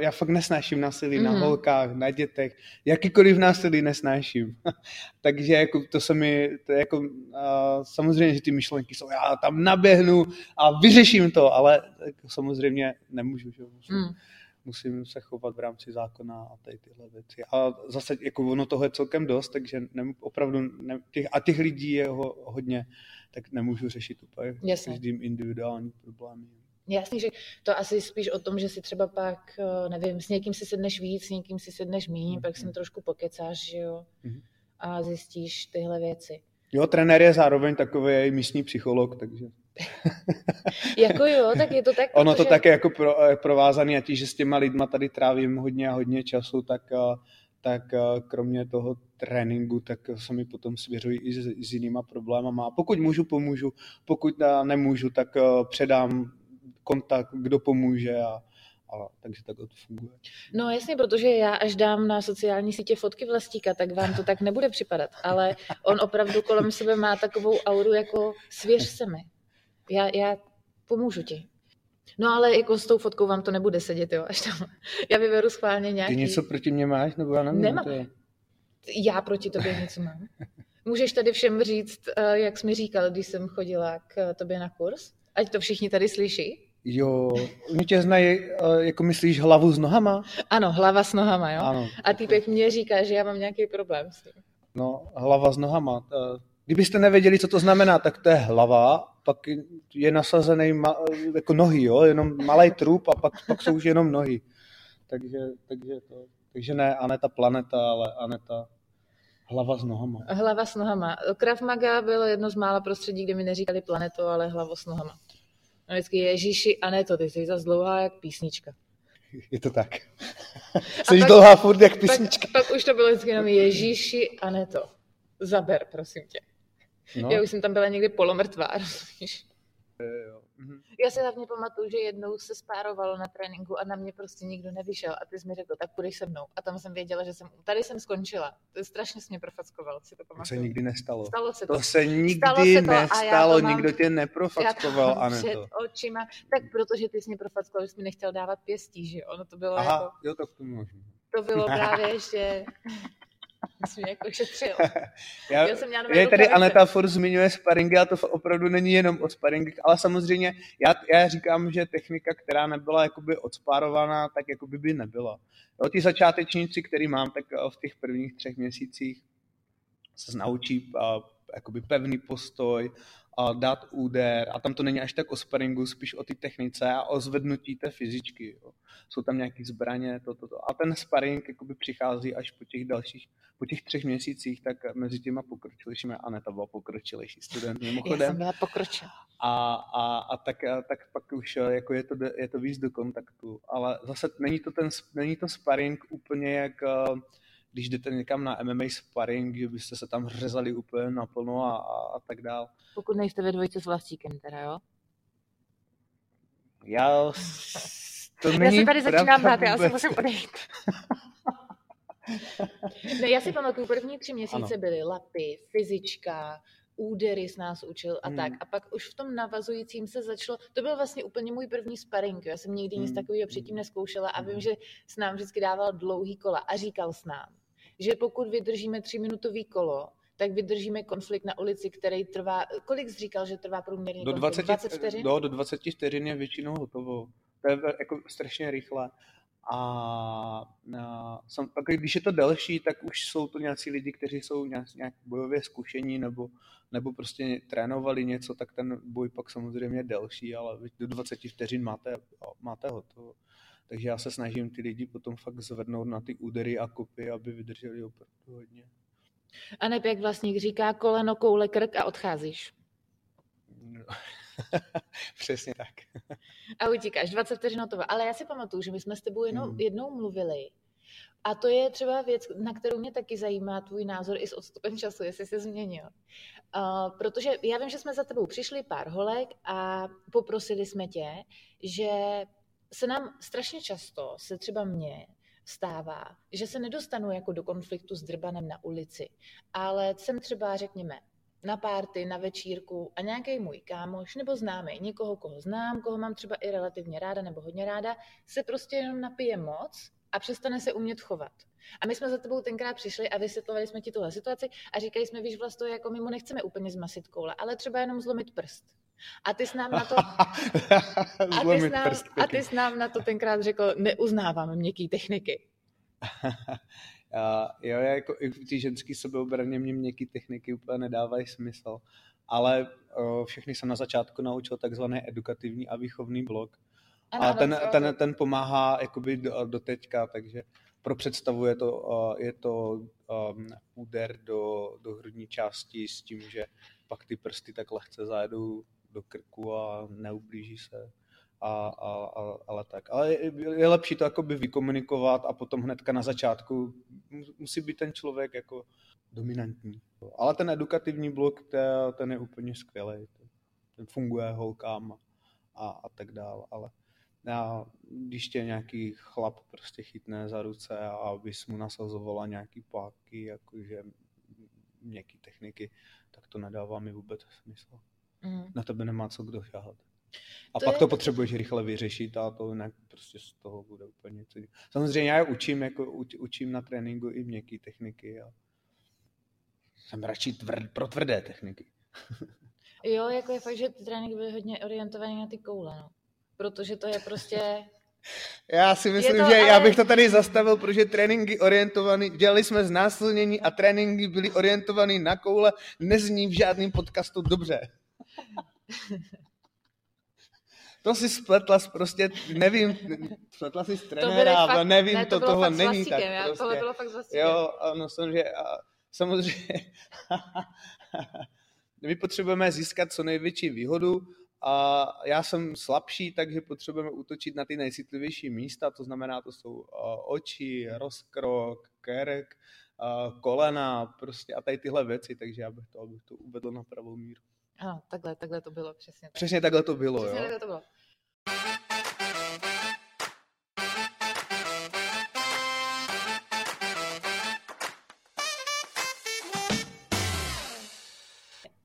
já fakt nesnáším násilí na holkách, na dětech, jakýkoliv násilí nesnáším. Takže jako samozřejmě, že ty myšlenky jsou, já tam naběhnu a vyřeším to, ale jako, samozřejmě nemůžu. musím se chovat v rámci zákona a tady tyhle věci. A zase jako ono toho je celkem dost, takže těch lidí je hodně, tak nemůžu řešit úplně každým individuální problémy. Jasně, že to asi spíš o tom, že si třeba pak, nevím, s někým si sedneš víc, s někým si sedneš míň, pak si trošku pokecáš, že jo, a zjistíš tyhle věci. Jo, trenér je zároveň takový místní psycholog, takže... Jako jo, tak je to tak... Ono to tak je jako provázaný, a tím, že s těma lidma tady trávím hodně a hodně času, tak kromě toho tréninku, tak se mi potom svěřují i s jinýma problémama. Pokud můžu, pomůžu, pokud nemůžu, tak předám kontakt, kdo pomůže a takže tak to funguje. No jasně, protože já až dám na sociální sítě fotky Vlastíka, tak vám to tak nebude připadat, ale on opravdu kolem sebe má takovou auru jako svěř se mi. Já pomůžu ti. No ale jako s tou fotkou vám to nebude sedět, jo, až tam. Já vyberu schválně nějaký... Ty něco proti mě máš? Nebo já nemám. Já proti tobě něco mám. Můžeš tady všem říct, jak jsi mi říkal, když jsem chodila k tobě na kurz? Ať to všichni tady slyší. Jo, mě tě znají, jako myslíš hlavu s nohama? Ano, hlava s nohama, jo. Ano, a týpek mě říká, že já mám nějaký problém s tím. No, hlava s nohama. Kdybyste nevěděli, co to znamená, tak to je hlava, pak je nasazený jako nohy, jo, jenom malý trup a pak jsou už jenom nohy. Takže ne Aneta Planeta, ale Aneta Hlava s nohama. Hlava s nohama. Krav Maga bylo jedno z mála prostředí, kde mi neříkali planeto, ale hlavo s nohama. No vždycky Ježíši, Aneto, ty jsi zas dlouhá jak písnička. Je to tak. Jsi dlouhá furt jak písnička. Pak už to bylo vždycky jenom Ježíši, Aneto, zaber, prosím tě. No. Já už jsem tam byla někdy polomrtvá, rozumíš? Já si hlavně pamatuju, že jednou se spárovalo na tréninku a na mě prostě nikdo nevyšel a ty jsi mi řekl, tak půjdeš se mnou. A tam jsem věděla, že jsem skončila. To je strašně mě profackoval, si to pamatuju. To se nikdy nestalo. Stalo se to, nikdo tě neprofackoval, Aneto. Já to mám před očima, tak protože ty jsi mě profackoval, že jsi mi nechtěl dávat pěstí, že ono to bylo Aha, jako... jo, tak to možná. To bylo právě, že... Myslím, jako šetřil. Já tady Aneta furt zmiňuje sparingy, a to opravdu není jenom o sparingech, ale samozřejmě já říkám, že technika, která nebyla jakoby odspárovaná, tak jakoby by nebyla. Jo, ty začátečníci, který mám, tak v těch prvních 3 měsících se naučí jakoby pevný postoj, a dát úder a tam to není až tak o sparingu, spíš o ty technice a o zvednutí té fyzičky. Jo. Jsou tam nějaké zbraně, to. A ten sparing jakoby přichází až po těch 3 měsících, tak mezi těma pokročilejšími, Aneta byla pokročilejší student mimochodem. Já jsem byla pokročila. A tak pak už jako je to víc do kontaktu, ale zase není to sparing úplně jak... Když jdete někam na MMA sparring, že byste se tam řezali úplně naplno a tak dál. Pokud nejste ve dvojici s Vlastíkem teda, jo? Já se tady začínám brát, já se musím odejít. No, já si pamatuju, první 3 měsíce byly lapy, fyzička, údery s nás učil a tak. A pak už v tom navazujícím se začalo, to byl vlastně úplně můj první sparing, já jsem nikdy nic takového předtím neskoušela a vím, že s nám vždycky dával dlouhý kola a říkal s nám, že pokud vydržíme 3-minutové kolo, tak vydržíme konflikt na ulici, který trvá, kolik jsi říkal, že trvá průměrně do 20 vteřin? Do 20 vteřin je většinou hotovo. To je jako strašně rychle. A když je to delší, tak už jsou to nějací lidi, kteří jsou nějak bojově zkušení nebo prostě trénovali něco, tak ten boj pak samozřejmě je delší, ale do 20 vteřin máte hotovo. Takže já se snažím ty lidi potom fakt zvednout na ty údery a kopy, aby vydrželi opravdu hodně. A nebo jak Vlastník říká, koleno, koule, krk a odcházíš. No. Přesně tak. A utíkáš, 20 vteřin hotovo. Ale já si pamatuju, že my jsme s tebou jednou mluvili. A to je třeba věc, na kterou mě taky zajímá tvůj názor i s odstupem času, jestli se změnil. Protože já vím, že jsme za tebou přišli pár holek a poprosili jsme tě, že se nám strašně často, se třeba mně, stává, že se nedostanu jako do konfliktu s drbanem na ulici. Ale jsem třeba, řekněme, na párty, na večírku a nějaký můj kámoš nebo známý, někoho, koho znám, koho mám třeba i relativně ráda nebo hodně ráda, se prostě jenom napije moc a přestane se umět chovat. A my jsme za tebou tenkrát přišli a vysvětlovali jsme ti tuhle situaci a říkali jsme, víš, Vlasto, jako my mu nechceme úplně zmasit koule, ale třeba jenom zlomit prst. A ty jsi nám na to, a ty jsi nám na to tenkrát řekl, neuznávám měkký techniky. Jo, jako i v té ženské sebeobraně mě měkký techniky úplně nedávají smysl, ale všechny jsem na začátku naučil takzvaný edukativní a výchovný blok. Ano, a ten pomáhá jakoby do teďka, takže pro představu je to úder do hrudní části s tím, že pak ty prsty tak lehce zajedou do krku a neublíží se. Ale tak. Ale je lepší to jakoby vykomunikovat a potom hnedka na začátku musí být ten člověk jako dominantní. Ale ten edukativní blok, ten je úplně skvělý. Ten funguje holkám a tak dál. Ale když tě nějaký chlap prostě chytne za ruce a abys mu nasazovala nějaký páky, jakože nějaký techniky, tak to nedává mi vůbec smysl. Na tebe nemá co kdo šáhat. A to pak to potřebuješ rychle vyřešit a to jinak prostě z toho bude úplně něco. Samozřejmě já učím, učím na tréninku i měkké techniky. A jsem radši pro tvrdé techniky. Jo, jako je fakt, že trénink byl hodně orientovaný na ty koule, no. Protože to je prostě... Já si myslím, že já bych to tady zastavil, protože tréninky orientovaný, dělali jsme znásilnění a tréninky byly orientovaný na koule, nezní v žádném podcastu dobře. To si spletla prostě, nevím, spletla si z trenéra, ale nevím, to tohle není tak. Prostě. Tohle bylo fakt s Vlastikem. Jo, no samozřejmě, my potřebujeme získat co největší výhodu a já jsem slabší, takže potřebujeme útočit na ty nejcitlivější místa, to znamená, to jsou oči, rozkrok, krk, kolena prostě a tady tyhle věci, takže já bych to uvedl na pravou míru. Ano, takhle to bylo, přesně tak. Přesně takhle to bylo, přesně jo. Takhle to bylo.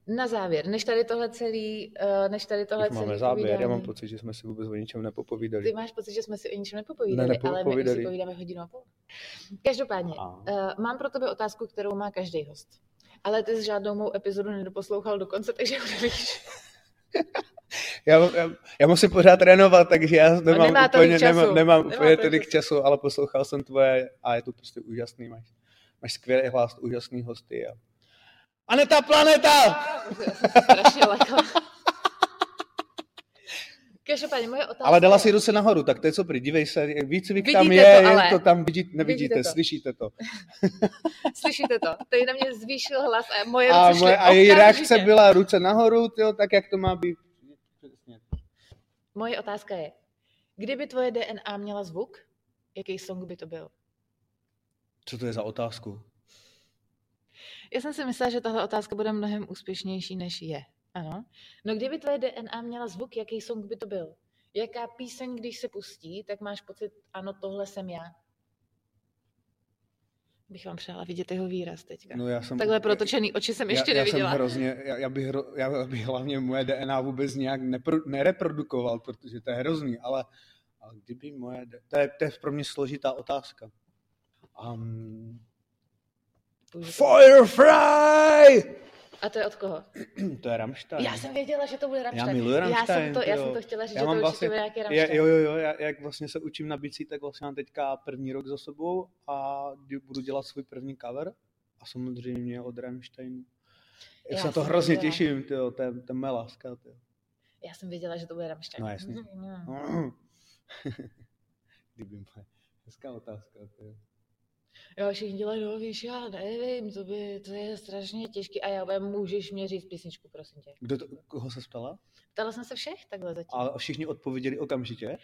Na závěr, než tady tohle celý máme závěr, povídání. Já mám pocit, že jsme si vůbec o ničem nepopovídali. Ty máš pocit, že jsme si o ničem nepopovídali, ale my si povídáme hodinu a půl. Každopádně, mám pro tebe otázku, kterou má každý host. Ale ty jsi žádnou mou epizodu nedoposlouchal do konce, takže nevíš. Já musím pořád trénovat, takže já nemám úplně tolik času, ale poslouchal jsem tvoje a je to prostě úžasný. Máš skvělý hlas, úžasný hosty. Aneta Planeta! Já jsem se strašně lekla. Každopádně, moje otázka... Ale dala si ruce nahoru, tak to je co prý, dívej se, výcvik tam je to tam, nevidíte, slyšíte to. Slyšíte to, tady na mě zvýšil hlas a moje ruce šly. A její reakce byla ruce nahoru, tyjo, tak jak to má být. Moje otázka je, kdyby tvoje DNA měla zvuk, jaký song by to byl? Co to je za otázku? Já jsem si myslela, že tahle otázka bude mnohem úspěšnější, než je. Ano. No kdyby tvoje DNA měla zvuk, jaký song by to byl? Jaká píseň, když se pustí, tak máš pocit, ano, tohle jsem já. Bych vám přála vidět jeho výraz teďka. No takhle protočený oči jsem ještě neviděla. Já bych hlavně moje DNA vůbec nějak nereprodukoval, protože to je hrozný, ale kdyby moje... To je pro mě složitá otázka. Fire Fry! A to je od koho? To je Rammstein. Já jsem věděla, že to bude Rammstein. Já miluji Rammstein. Já jsem to chtěla říct, že to určitě bude nějaký Rammstein. Jo, jak vlastně se učím na bicí, tak vlastně mám teďka první rok za sebou a budu dělat svůj první cover a samozřejmě od Rammsteinu. Já se na to hrozně těším, tyjo, to je moje láska. Tyjo. Já jsem věděla, že to bude Rammstein. No jasně. Hezká otázka, tyjo. Jo, všichni dělají, no víš, já nevím, to je strašně těžký. A já můžeš mě říct písničku, prosím tě. Koho se ptala? Ptala jsem se všech takhle zatím. A všichni odpověděli okamžitě?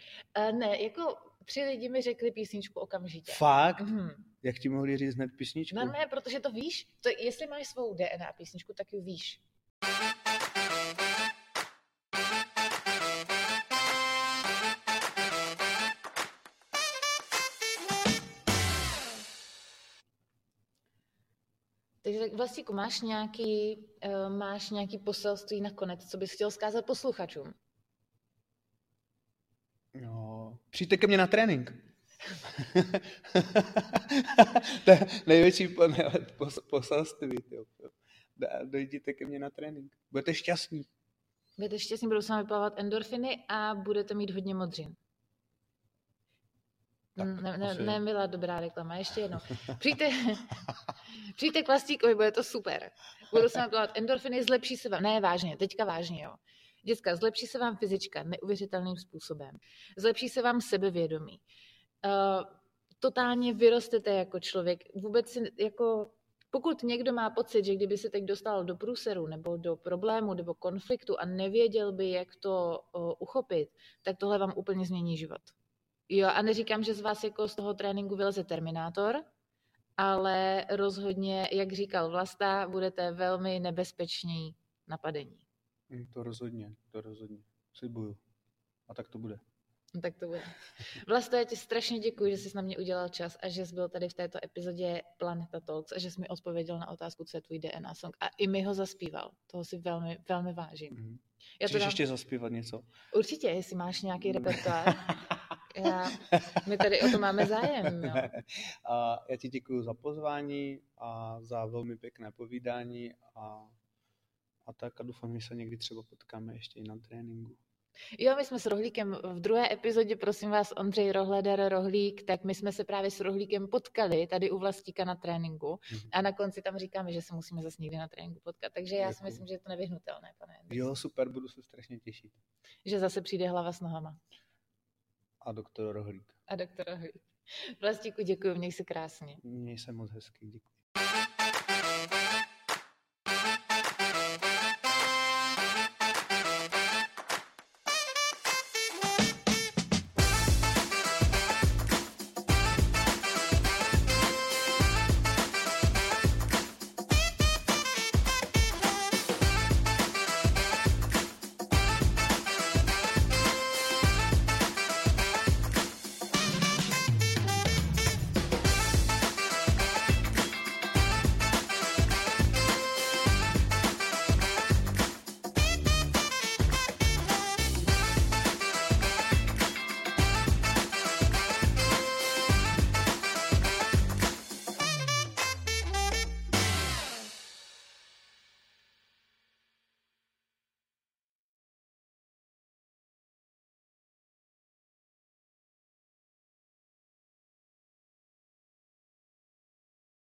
Ne, jako 3 lidi mi řekli písničku okamžitě. Fakt? Mm-hmm. Jak ti mohli říct hned písničku? No ne, protože to víš. Jestli máš svou DNA písničku, tak ji víš. Takže Vlastíku, máš nějaký poselství nakonec, co bys chtěl zkázat posluchačům? No, přijďte ke mně na trénink. To je největší poselství. Dojděte ke mně na trénink. Budete šťastní. Budete šťastní, budou se vám vyplávat endorfiny a budete mít hodně modřin. Nebyla dobrá reklama, ještě jednou. Přijďte k Vlastíkovi, bude to super. Budou se vám dělat endorfiny, zlepší se vám. Ne, vážně, teďka vážně, jo. Děcka, zlepší se vám fyzička neuvěřitelným způsobem. Zlepší se vám sebevědomí. Totálně vyrostete jako člověk. Vůbec si, jako, pokud někdo má pocit, že kdyby se teď dostal do průseru nebo do problému nebo konfliktu a nevěděl by, jak to uchopit, tak tohle vám úplně změní život. Jo, a neříkám, že z vás jako z toho tréninku vyleze Terminátor, ale rozhodně, jak říkal Vlasta, budete velmi nebezpeční napadení. To rozhodně. Slibuju. A tak to bude. Vlasto, já ti strašně děkuji, že jsi na mě udělal čas a že jsi byl tady v této epizodě Planeta Talks a že jsi mi odpověděl na otázku, co je tvůj DNA song a i mi ho zaspíval. Toho si velmi, velmi vážím. Mm-hmm. Chceš ještě zaspívat něco? Určitě, jestli máš nějaký repertoár. My tady o to máme zájem. Jo. A já ti děkuji za pozvání a za velmi pěkné povídání a tak a doufám, že se někdy třeba potkáme ještě i na tréninku. Jo, my jsme s Rohlíkem v druhé epizodě, prosím vás, Ondřej Rohleder, Rohlík, tak my jsme se právě s Rohlíkem potkali tady u Vlastíka na tréninku a na konci tam říkáme, že se musíme zase někdy na tréninku potkat, takže já si myslím, že je to nevyhnutelné, pane Andrej. Jo, super, budu se strašně těšit. Že zase přijde hlava s nohama. A doktor Rohlík. Vlastíku děkuju, měj se krásně. Měj se moc hezky, děkuji.